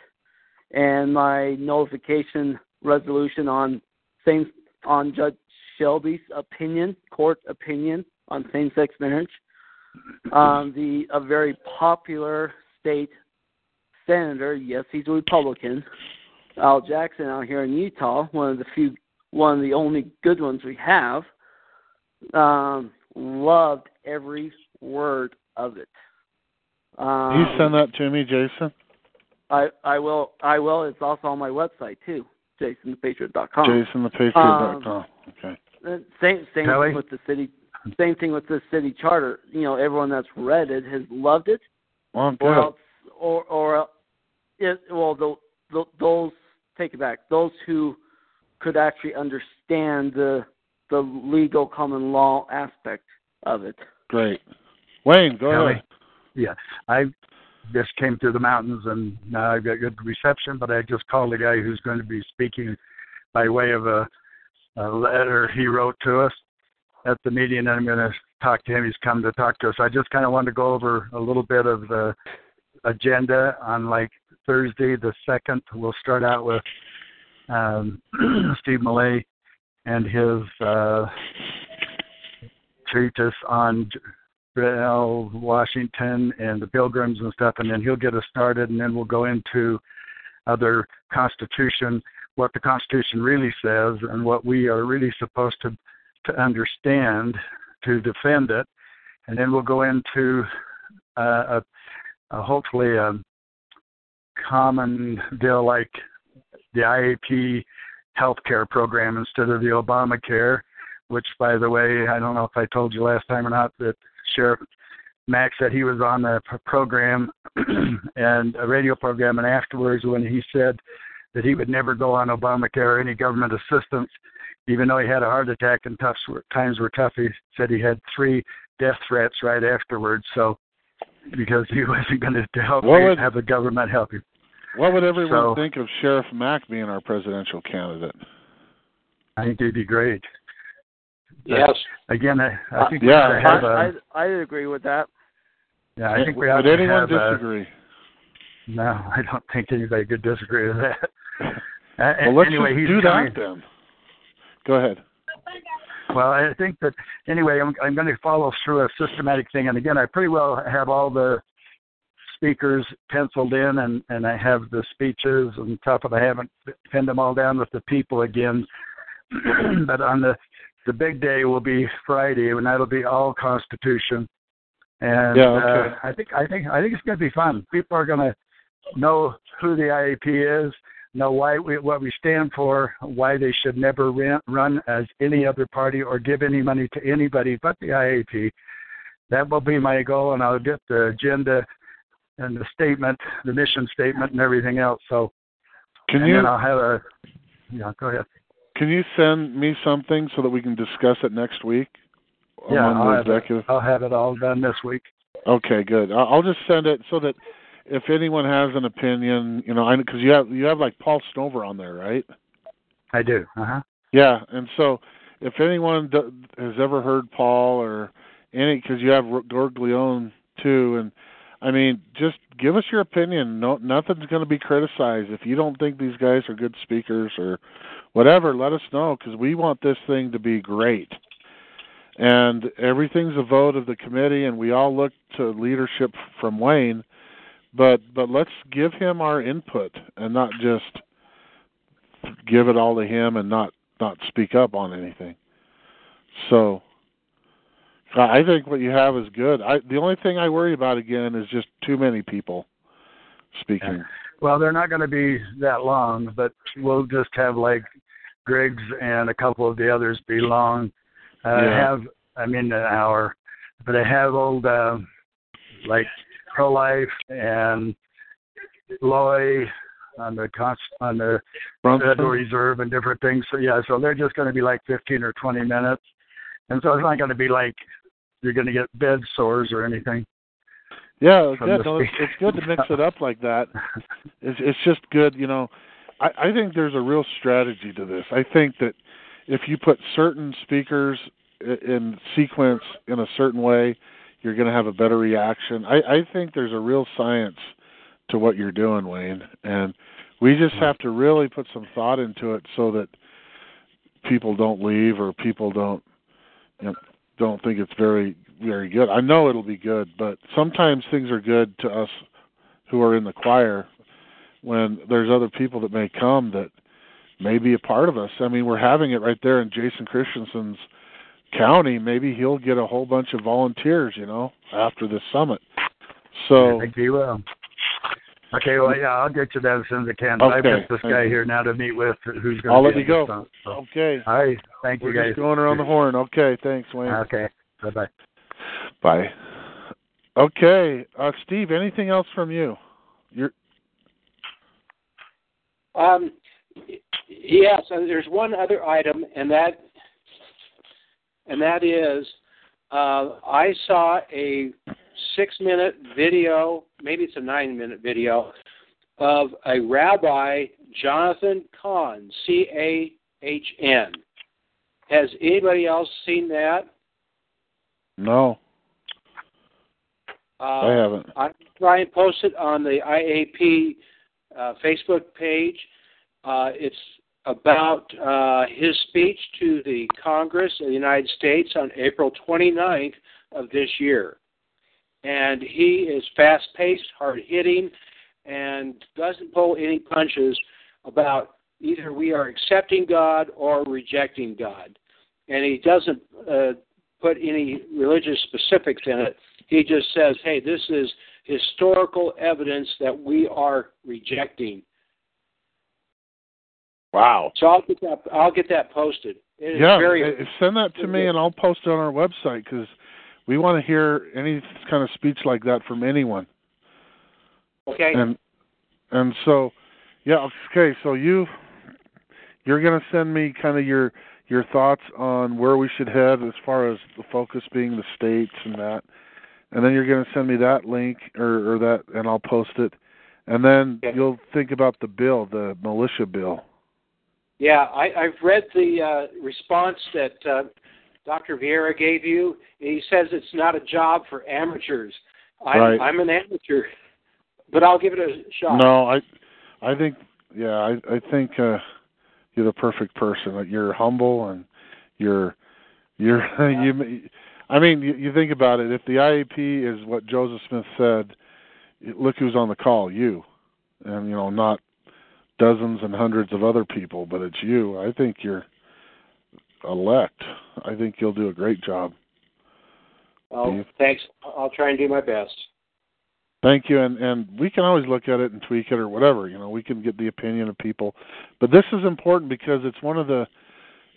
and my nullification resolution on same on Judge Shelby's opinion, court opinion on same-sex marriage, um, the a very popular state senator, yes, he's a Republican, Al Jackson out here in Utah, one of the few, one of the only good ones we have, um, loved every word of it. Um, Can you send that to me, Jason? I, I will. I will. It's also on my website too, Jason the Patriot dot com. Jason the Patriot dot com. Um, okay. Same same Kelly? thing with the city. Same thing with the city charter. You know, everyone that's read it has loved it. Well, or else, or or it, well, the, the, those take it back. Those who could actually understand the the legal common law aspect of it. Great, Wayne, go Kelly. ahead. Yeah, I just came through the mountains and now I've got good reception, but I just called the guy who's going to be speaking by way of a, a letter he wrote to us at the meeting, and I'm going to talk to him. He's come to talk to us. I just kind of wanted to go over a little bit of the agenda on like Thursday the second. We'll start out with um, Steve Millay and his uh, treatise on Washington and the Pilgrims and stuff, and then he'll get us started, and then we'll go into other Constitution, what the Constitution really says and what we are really supposed to to understand to defend it, and then we'll go into uh, a, a hopefully a common deal like the I A P healthcare program instead of the Obamacare, which, by the way, I don't know if I told you last time or not, that Sheriff Mack said he was on a program and a radio program, and afterwards when he said that he would never go on Obamacare or any government assistance, even though he had a heart attack and tough times were tough, he said he had three death threats right afterwards. So because he wasn't going to help what you, would, have the government help you. What would everyone so, think of Sheriff Mack being our presidential candidate? I think he'd be great. But yes. Again, I, I think uh, we yeah, ought to have I, a, I, I agree with that. Yeah, I think we ought would to anyone have disagree? A, no, I don't think anybody could disagree with that. Well, let's anyway, he's do coming. that then. Go ahead. Well, I think that anyway, I'm, I'm going to follow through a systematic thing, and again, I pretty well have all the speakers penciled in, and, and I have the speeches on top of. I haven't pinned them all down with the people again, but on the. The big day will be Friday, and that'll be all Constitution. And yeah, okay. uh, I think I think I think it's going to be fun. People are going to know who the I A P is, know why we, what we stand for, why they should never rent, run as any other party or give any money to anybody but the I A P. That will be my goal, and I'll get the agenda and the statement, the mission statement, and everything else. So, can and you? Then I'll have a. Yeah, go ahead. Can you send me something so that we can discuss it next week? Yeah, I'll have it, I'll have it all done this week. Okay, good. I'll just send it so that if anyone has an opinion, you know, because you have you have like Paul Snover on there, right? I do. Uh huh. Yeah, and so if anyone does, has ever heard Paul or any, because you have Gorglione too, and I mean, just give us your opinion. No, nothing's going to be criticized. If you don't think these guys are good speakers or whatever, let us know, because we want this thing to be great. And everything's a vote of the committee, and we all look to leadership from Wayne, but but let's give him our input and not just give it all to him and not, not speak up on anything. So I think what you have is good. I, the only thing I worry about, again, is just too many people speaking. Yeah. Well, they're not going to be that long, but we'll just have, like, Griggs and a couple of the others be long. Uh, yeah. have, I mean, an hour. But I have old, uh, like, Pro-Life and Loy on the const- on the Federal Reserve and different things. So, yeah, so they're just going to be, like, fifteen or twenty minutes. And so it's not going to be like you're going to get bed sores or anything. Yeah, it's good. No, it's, it's good to mix it up like that. It's, it's just good, you know. I, I think there's a real strategy to this. I think that if you put certain speakers in sequence in a certain way, you're going to have a better reaction. I, I think there's a real science to what you're doing, Wayne, and we just have to really put some thought into it so that people don't leave or people don't, you know, don't think it's very, very good. I know it'll be good, but sometimes things are good to us who are in the choir when there's other people that may come that may be a part of us. I mean, we're having it right there in Jason Christensen's county. Maybe he'll get a whole bunch of volunteers, you know, after this summit. So I think he will. Okay, well, yeah, I'll get to that as soon as I can. Okay, I've got this guy you. here now to meet with who's going I'll to I'll let you go. Response, so. Okay. All right. Thank We're you, guys. Just going around the horn. Okay, thanks, Wayne. Okay. Bye-bye. Bye. Okay. Uh, Steve, anything else from you? You're... Um. Yes, and there's one other item, and that, and that is uh, I saw a six-minute video, maybe it's a nine-minute video, of a rabbi, Jonathan Cahn, C A H N. Has anybody else seen that? No. Uh, I haven't. I'm trying to post it on the I A P uh, Facebook page. Uh, it's about uh, his speech to the Congress of the United States on April twenty-ninth of this year. And he is fast-paced, hard-hitting, and doesn't pull any punches about either we are accepting God or rejecting God. And he doesn't uh, put any religious specifics in it. He just says, hey, this is historical evidence that we are rejecting. Wow. So I'll get that, I'll get that posted. It yeah, is very, send that to me, and I'll post it on our website, because we want to hear any kind of speech like that from anyone. Okay. And and so, yeah, okay, so you, you're going to send me kind of your your thoughts on where we should head as far as the focus being the states and that. And then you're going to send me that link or, or that, and I'll post it. And then okay. You'll think about the bill, the militia bill. Yeah, I, I've read the uh, response that uh, Doctor Vieira gave you. He says it's not a job for amateurs. I'm, right. I'm an amateur, but I'll give it a shot. No, I, I think, yeah, I, I think uh, you're the perfect person. You're humble, and you're, you're, yeah. you. I mean, you, you think about it. If the I A P is what Joseph Smith said, look who's on the call, you, and you know, not dozens and hundreds of other people, but it's you. I think you're. Elect. I think you'll do a great job. Oh, thanks. I'll try and do my best. Thank you, and, and we can always look at it and tweak it or whatever. You know, we can get the opinion of people. But this is important because it's one of the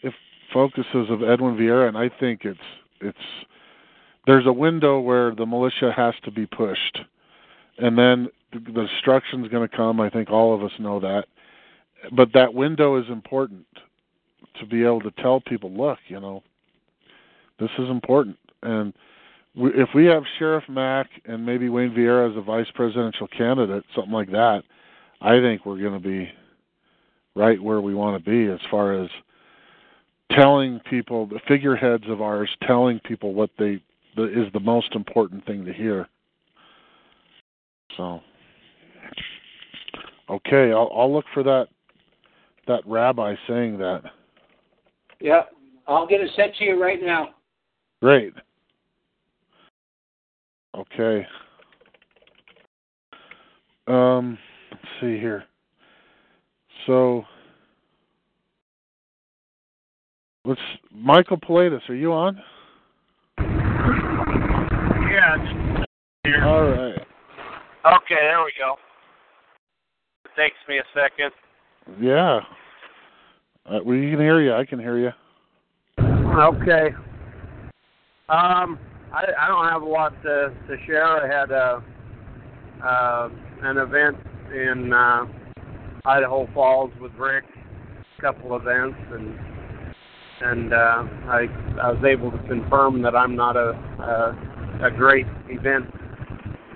if focuses of Edwin Vieira, and I think it's it's there's a window where the militia has to be pushed, and then the destruction is going to come. I think all of us know that, but that window is important. To be able to tell people, look, you know, this is important. And we, if we have Sheriff Mack and maybe Wayne Vieira as a vice presidential candidate, something like that, I think we're going to be right where we want to be as far as telling people, the figureheads of ours, telling people what they the, is the most important thing to hear. So, okay, I'll, I'll look for that that rabbi saying that. Yeah, I'll get it sent to you right now. Great. Okay. Um, let's see here. So, let's. Michael Pelatis, are you on? Yeah. Here. All right. Okay, there we go. It takes me a second. Yeah. Uh, well, you can hear you. I can hear you. Okay. Um, I, I don't have a lot to, to share. I had a, uh, an event in uh, Idaho Falls with Rick, a couple events, and and uh, I I was able to confirm that I'm not a a, a great event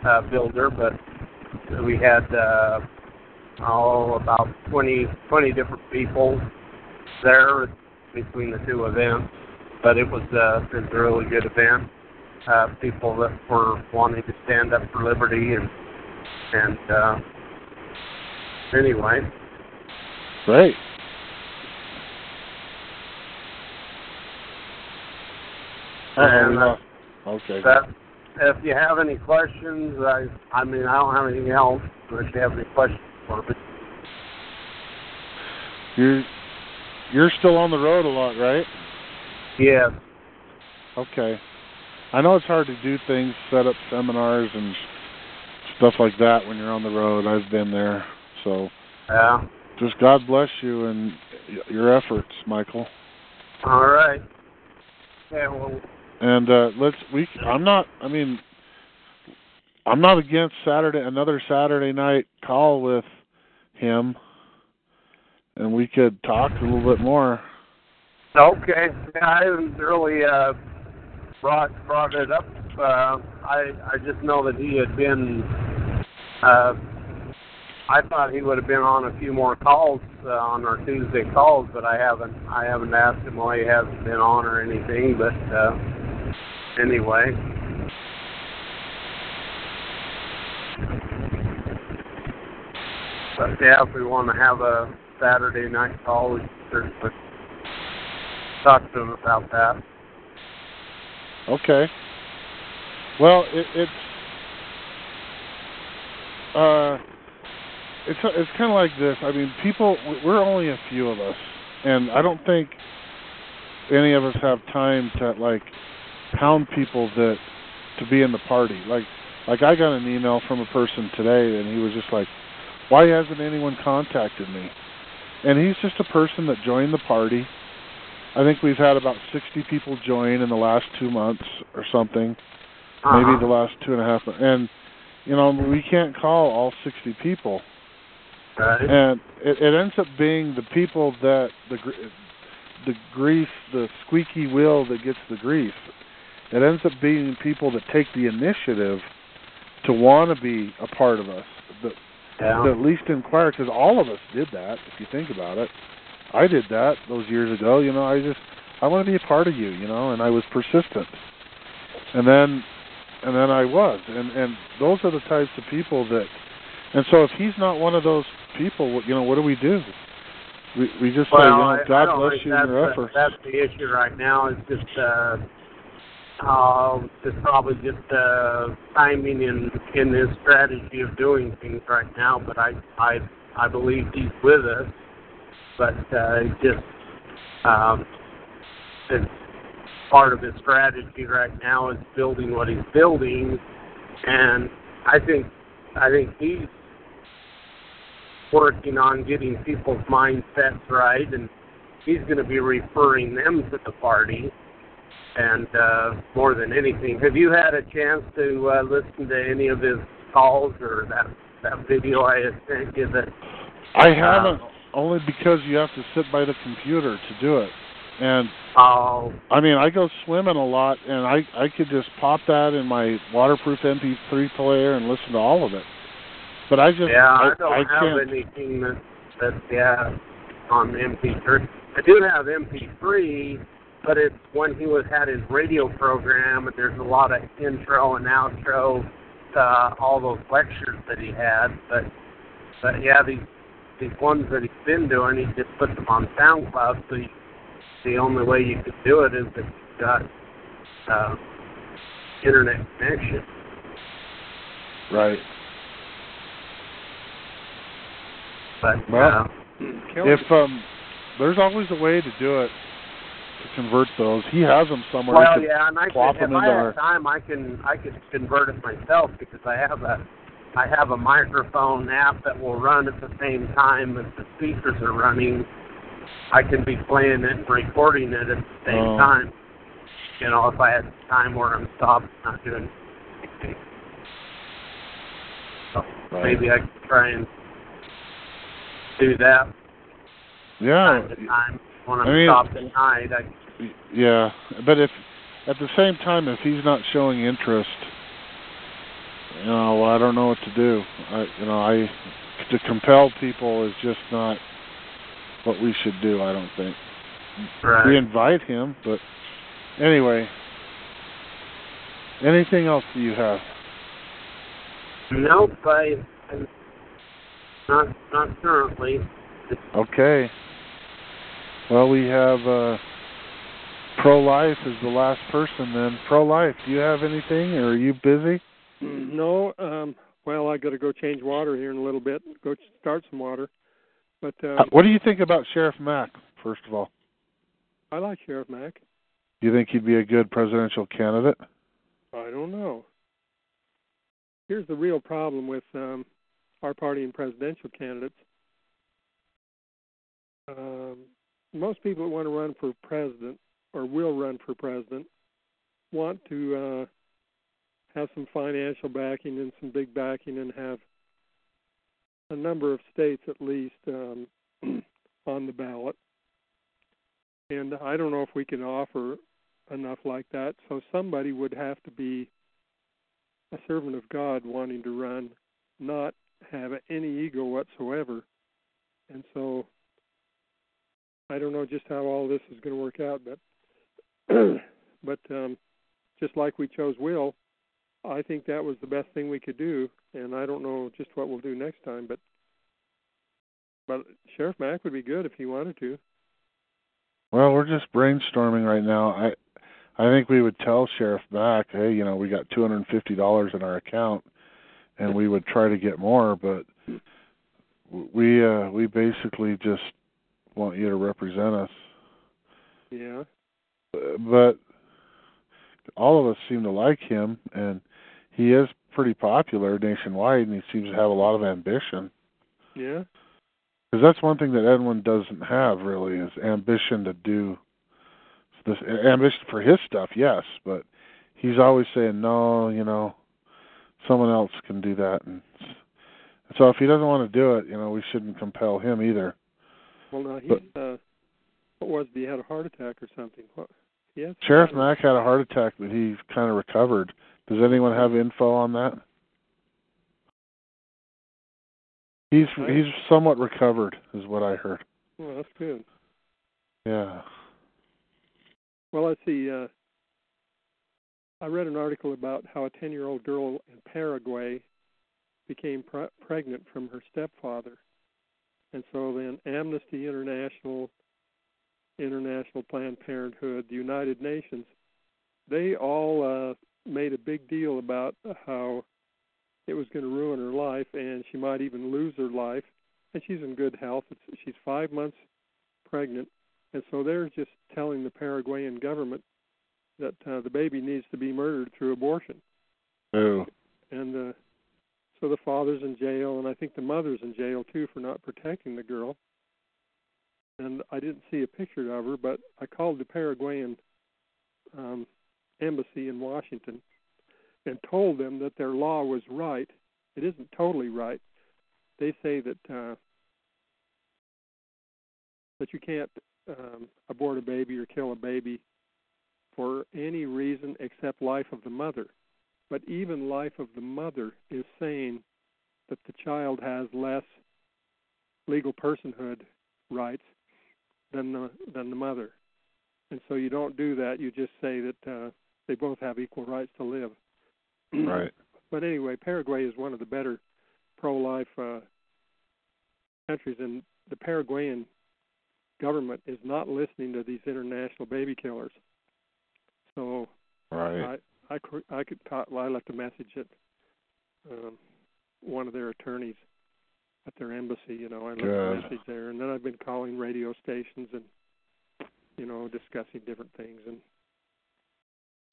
uh, builder, but we had uh, oh about twenty, twenty different people there between the two events, but it was, uh, it was a really good event. Uh, people that were wanting to stand up for liberty, and and uh, anyway, great. And uh, okay. That, if you have any questions, I I mean I don't have anything else. But if you have any questions Department. You're you're still on the road a lot, right? Yeah. Okay. I know it's hard to do things, set up seminars and stuff like that when you're on the road. I've been there, so. Yeah. Just God bless you and your efforts, Michael. All right. Yeah. Well. And uh, let's we. I'm not. I mean, I'm not against Saturday another Saturday night call with him, and we could talk a little bit more. Okay. I haven't really uh, brought brought it up. Uh, I I just know that he had been. Uh, I thought he would have been on a few more calls uh, on our Tuesday calls, but I haven't. I haven't asked him why he hasn't been on or anything. But uh, anyway, but yeah, if we want to have a Saturday night call, we can certainly talk to him about that. Okay. Well, it, it's. Uh, It's it's kind of like this. I mean, people, we're only a few of us, and I don't think any of us have time to, like, hound people that to be in the party. Like, like I got an email from a person today, and he was just like, why hasn't anyone contacted me? And he's just a person that joined the party. I think we've had about sixty people join in the last two months or something, uh-huh. Maybe the last two and a half. And, you know, we can't call all sixty people. Right. And it, it ends up being the people that the the grease, the squeaky wheel that gets the grease. It ends up being people that take the initiative to want to be a part of us, that, yeah. that at least inquire. Because all of us did that. If you think about it, I did that those years ago. You know, I just I want to be a part of you. You know, and I was persistent. And then and then I was. And and those are the types of people that. And so if he's not one of those people, you know, what do we do? We we just well, say, you know, God bless you in your efforts. That's the issue right now. It's just uh, uh, it's probably just uh, timing in in his strategy of doing things right now. But I I, I believe he's with us. But uh, it's just um, it's part of his strategy right now is building what he's building, and I think I think he's. working on getting people's mindsets right, and he's going to be referring them to the party, and uh, more than anything. Have you had a chance to uh, listen to any of his calls or that that video I sent you? That I haven't, uh, only because you have to sit by the computer to do it. And oh, I mean, I go swimming a lot, and I I could just pop that in my waterproof M P three player and listen to all of it. But I just, yeah, I, I don't I have can't. anything that, that yeah, on M P three. I do have M P three, but it's when he was had his radio program, and there's a lot of intro and outro to uh, all those lectures that he had. But, but yeah, these, these ones that he's been doing, he just put them on SoundCloud, so you, the only way you could do it is if you've got uh, internet connection. Right. But, well, uh, if um, there's always a way to do it, to convert those. He has them somewhere. Well, he yeah, and I can, if I have our... time, I can I can convert it myself, because I have a I have a microphone app that will run at the same time as the speakers are running. I can be playing it and recording it at the same um, time. You know, if I had time where I'm stopped, not doing anything. So right. Maybe I could try and. Do that. Yeah. Time to time. When I'm I mean, stopped at night. I... Yeah, but if at the same time, if he's not showing interest, you know, I don't know what to do. I, you know, I to compel people is just not what we should do. I don't think. Right. We invite him, but anyway. Anything else do you have? Nope. I. I... Not, not currently. Okay. Well, we have uh, Pro-Life is the last person then. Pro-Life, do you have anything, or are you busy? No. Um, well, I got to go change water here in a little bit, go start some water. But uh, uh, what do you think about Sheriff Mack, first of all? I like Sheriff Mack. Do you think he'd be a good presidential candidate? I don't know. Here's the real problem with um, our party and presidential candidates. Um, most people that want to run for president or will run for president want to uh, have some financial backing and some big backing and have a number of states at least um, on the ballot. And I don't know if we can offer enough like that. So somebody would have to be a servant of God wanting to run, not have any ego whatsoever. And so I don't know just how all this is going to work out, but but um, just like we chose Will, I think that was the best thing we could do, and I don't know just what we'll do next time, but but Sheriff Mack would be good if he wanted to. Well, we're just brainstorming right now. I I think we would tell Sheriff Mack, hey, you know, we got two hundred fifty dollars in our account, and we would try to get more, but we uh, we basically just want you to represent us. Yeah. But all of us seem to like him, and he is pretty popular nationwide, and he seems to have a lot of ambition. Yeah. Because that's one thing that Edwin doesn't have, really, is ambition to do this. Ambition for his stuff, yes, but he's always saying, no, you know, someone else can do that. And so if he doesn't want to do it, you know, we shouldn't compel him either. Well, no, he's, but, uh, what was it? He had a heart attack or something. What? Yes. Sheriff Mack had a heart attack, but he kind of recovered. Does anyone have info on that? He's he's somewhat recovered, is what I heard. Well, that's good. Yeah. Well, let's see. Uh, I read an article about how a ten-year-old girl in Paraguay became pre- pregnant from her stepfather. And so then Amnesty International, International Planned Parenthood, the United Nations, they all uh, made a big deal about how it was going to ruin her life, and she might even lose her life. And she's in good health. It's, she's five months pregnant. And so they're just telling the Paraguayan government that uh, the baby needs to be murdered through abortion. Oh. And uh, so the father's in jail, and I think the mother's in jail, too, for not protecting the girl. And I didn't see a picture of her, but I called the Paraguayan um, embassy in Washington and told them that their law was right. It isn't totally right. They say that uh, that you can't um, abort a baby or kill a baby for any reason except life of the mother. But even life of the mother is saying that the child has less legal personhood rights than the, than the mother. And so you don't do that. You just say that uh, they both have equal rights to live. Right. But anyway, Paraguay is one of the better pro-life uh, countries, and the Paraguayan government is not listening to these international baby killers. So right. I, I, I, could, I left a message at um, one of their attorneys at their embassy. You know, I left Good. a message there, and then I've been calling radio stations and, you know, discussing different things and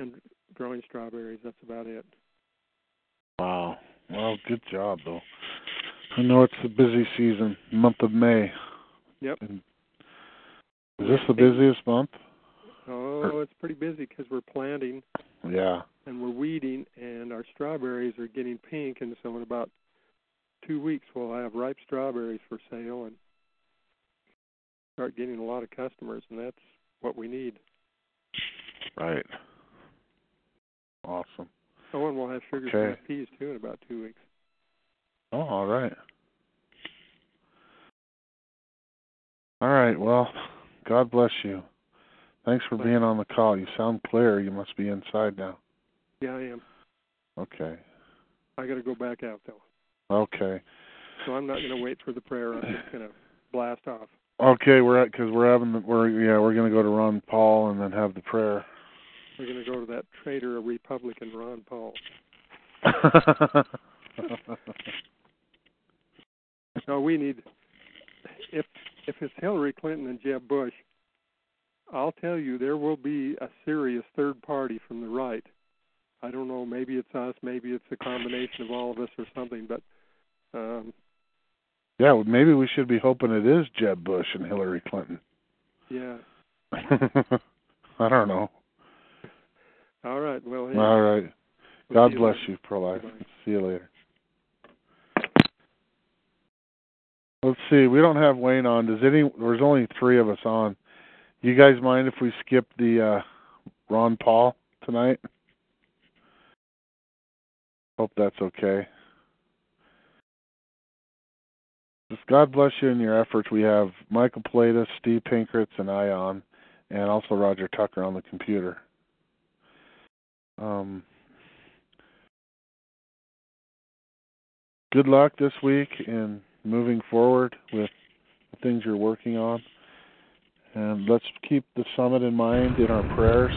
and growing strawberries. That's about it. Wow. Well, good job, though. I know it's the busy season, month of May. Yep. And is this the busiest month? Oh, or? It's pretty busy because we're planting. Yeah. And we're weeding, and our strawberries are getting pink, and so in about two weeks we'll have ripe strawberries for sale and start getting a lot of customers, and that's what we need. Right. Awesome. Oh, and we'll have sugar okay. snap peas, too, in about two weeks. Oh, all right. All right, well, God bless you. Thanks for being on the call. You sound clear. You must be inside now. Yeah, I am. Okay. I got to go back out, though. Okay. So I'm not going to wait for the prayer. I'm just going to blast off. Okay, we're at, because we're having the, we're yeah we're going to go to Ron Paul and then have the prayer. We're going to go to that traitor Republican Ron Paul. So we need, if if it's Hillary Clinton and Jeb Bush, I'll tell you there will be a serious third party from the right. I don't know, maybe it's us, maybe it's a combination of all of us or something, but... Um, yeah, well, maybe we should be hoping it is Jeb Bush and Hillary Clinton. Yeah. I don't know. All right, well... Yeah. All right. God bless you, Pro-Life. See you later. Let's see. We don't have Wayne on. Does any? There's only three of us on. You guys mind if we skip the uh, Ron Paul tonight? Hope that's okay. Just God bless you in your efforts. We have Michael Pelatis, Steve Pinkertz, and I on, and also Roger Tucker on the computer. Um. Good luck this week in moving forward with the things you're working on. And let's keep the summit in mind in our prayers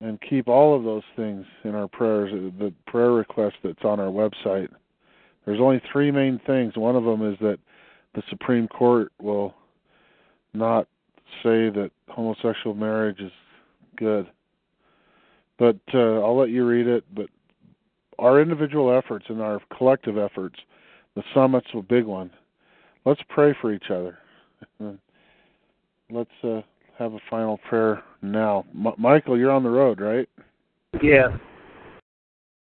and keep all of those things in our prayers, the prayer request that's on our website. There's only three main things. One of them is that the Supreme Court will not say that homosexual marriage is good. But uh, I'll let you read it, but our individual efforts and our collective efforts, the summit's a big one. Let's pray for each other. Let's uh, have a final prayer now. M- Michael, you're on the road, right? Yeah.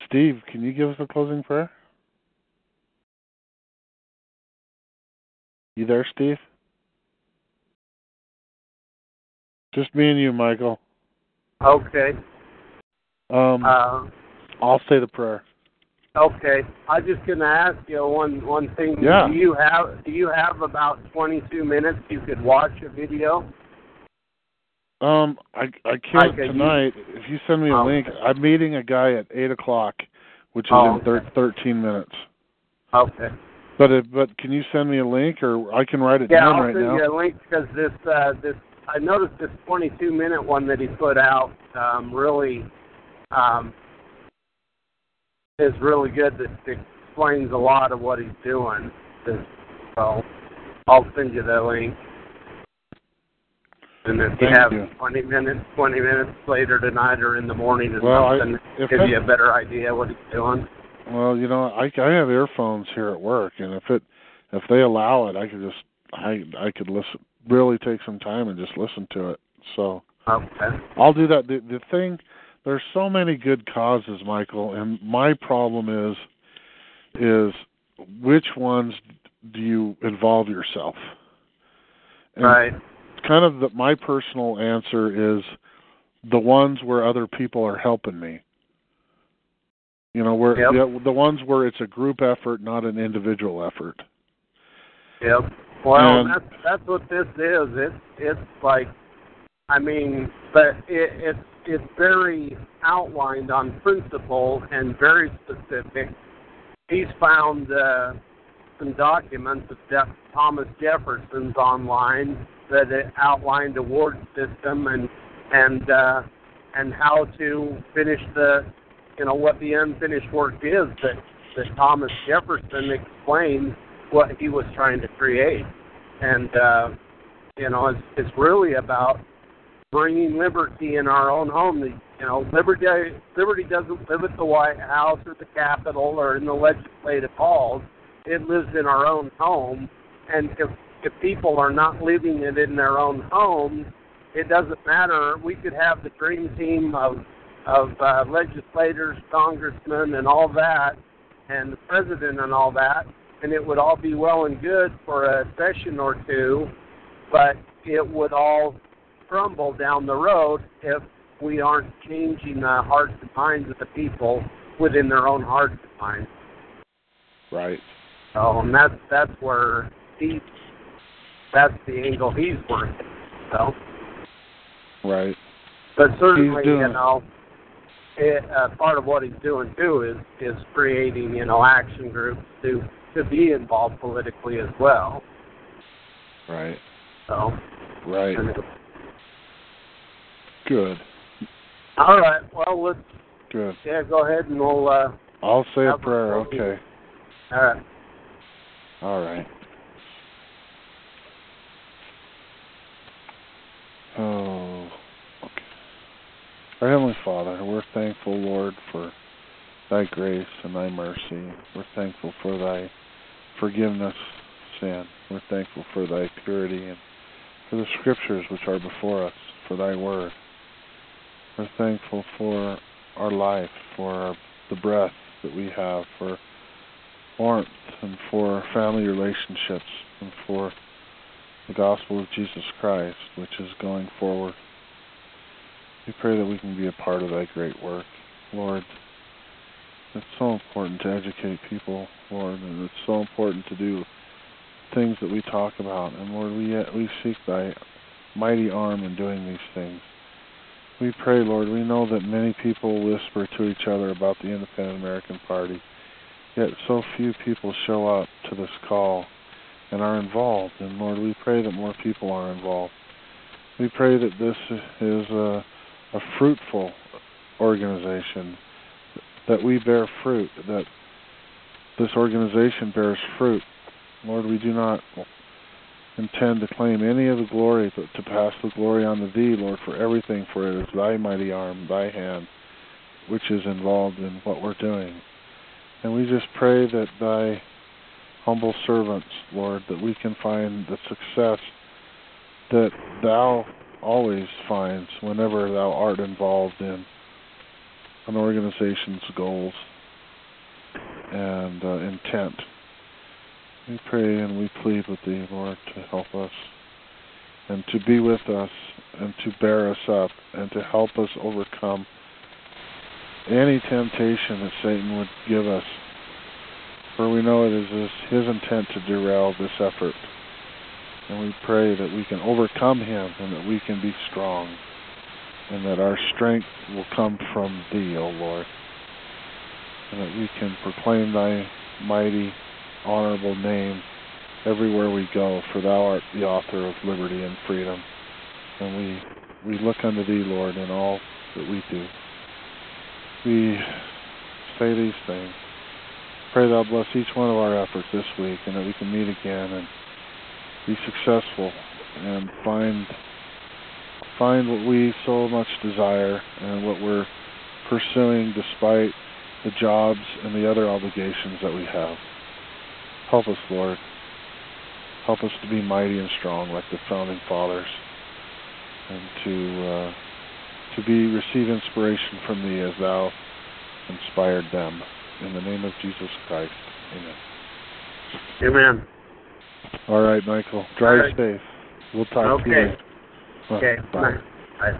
Steve, can you give us a closing prayer? You there, Steve? Just me and you, Michael. Okay. Um. Uh... I'll say the prayer. Okay, I'm just gonna ask you one one thing. Yeah. Do you have Do you have about twenty-two minutes you could watch a video? Um, I I can't okay. tonight. If you send me a okay. link, I'm meeting a guy at eight o'clock, which is oh, in thir- okay. thirteen minutes. Okay. But if, but can you send me a link, or I can write it yeah, down I'll right now? Yeah, I'll send you a link because this uh, this I noticed this twenty-two minute one that he put out um, really. Um, is really good. That explains a lot of what he's doing. So I'll send you that link. And if Thank you have you. twenty minutes, twenty minutes later tonight or in the morning or well, something, it'll give you a better idea what he's doing. Well, you know, I, I have earphones here at work, and if it if they allow it, I could just I I could listen. Really take some time and just listen to it. So okay. I'll do that. The, the thing. There's so many good causes, Michael, and my problem is, is which ones do you involve yourself? And right. Kind of the, my personal answer is the ones where other people are helping me. You know, where yep. the, the ones where it's a group effort, not an individual effort. Yep. Well, and, that's that's what this is. It's it's like, I mean, but it, it's. It's very outlined on principle and very specific. He's found uh, some documents of Jeff, Thomas Jefferson's online that it outlined the ward system and and uh, and how to finish the, you know, what the unfinished work is that, that Thomas Jefferson explained what he was trying to create. And, uh, you know, it's, it's really about bringing liberty in our own home. You know, liberty liberty doesn't live at the White House or the Capitol or in the legislative halls. It lives in our own home. And if, if people are not living it in their own homes, it doesn't matter. We could have the dream team of, of uh, legislators, congressmen, and all that, and the president and all that, and it would all be well and good for a session or two, but it would all crumble down the road if we aren't changing the hearts and minds of the people within their own hearts and minds. Right. So, and that's, that's where he, that's the angle he's working. So. Right. But certainly, you know, it, uh, part of what he's doing too is, is creating, you know, action groups to, to be involved politically as well. Right. So. Right. And, good. All right. Well, let's. Good. Yeah, go ahead and we'll uh, I'll say a prayer, okay. All right. All right. Oh, okay. Our Heavenly Father, we're thankful, Lord, for Thy grace and Thy mercy. We're thankful for Thy forgiveness of sin. We're thankful for Thy purity and for the Scriptures which are before us, for Thy Word. We're thankful for our life, for our, the breath that we have, for warmth and for family relationships and for the gospel of Jesus Christ, which is going forward. We pray that we can be a part of that great work, Lord. It's so important to educate people, Lord, and it's so important to do things that we talk about. And Lord, we we seek Thy mighty arm in doing these things. We pray, Lord, we know that many people whisper to each other about the Independent American Party, yet so few people show up to this call and are involved. And Lord, we pray that more people are involved. We pray that this is a, a fruitful organization, that we bear fruit, that this organization bears fruit. Lord, we do not intend to claim any of the glory, but to pass the glory on to Thee, Lord, for everything, for it is Thy mighty arm, Thy hand, which is involved in what we're doing. And we just pray that Thy humble servants, Lord, that we can find the success that Thou always finds whenever Thou art involved in an organization's goals and uh, intent. We pray and we plead with Thee, Lord, to help us and to be with us and to bear us up and to help us overcome any temptation that Satan would give us, for we know it is His intent to derail this effort. And we pray that we can overcome him and that we can be strong and that our strength will come from Thee, O Lord, and that we can proclaim Thy mighty honorable name everywhere we go, for Thou art the author of liberty and freedom, and we we look unto Thee, Lord, in all that we do. We say these things. Pray Thou bless each one of our efforts this week, and that we can meet again and be successful and find find what we so much desire and what we're pursuing despite the jobs and the other obligations that we have. Help us, Lord. Help us to be mighty and strong like the Founding Fathers and to uh, to be receive inspiration from Thee as Thou inspired them. In the name of Jesus Christ, amen. Amen. All right, Michael. Drive right. Safe. We'll talk okay. to you later. Okay. Bye. Bye. Bye.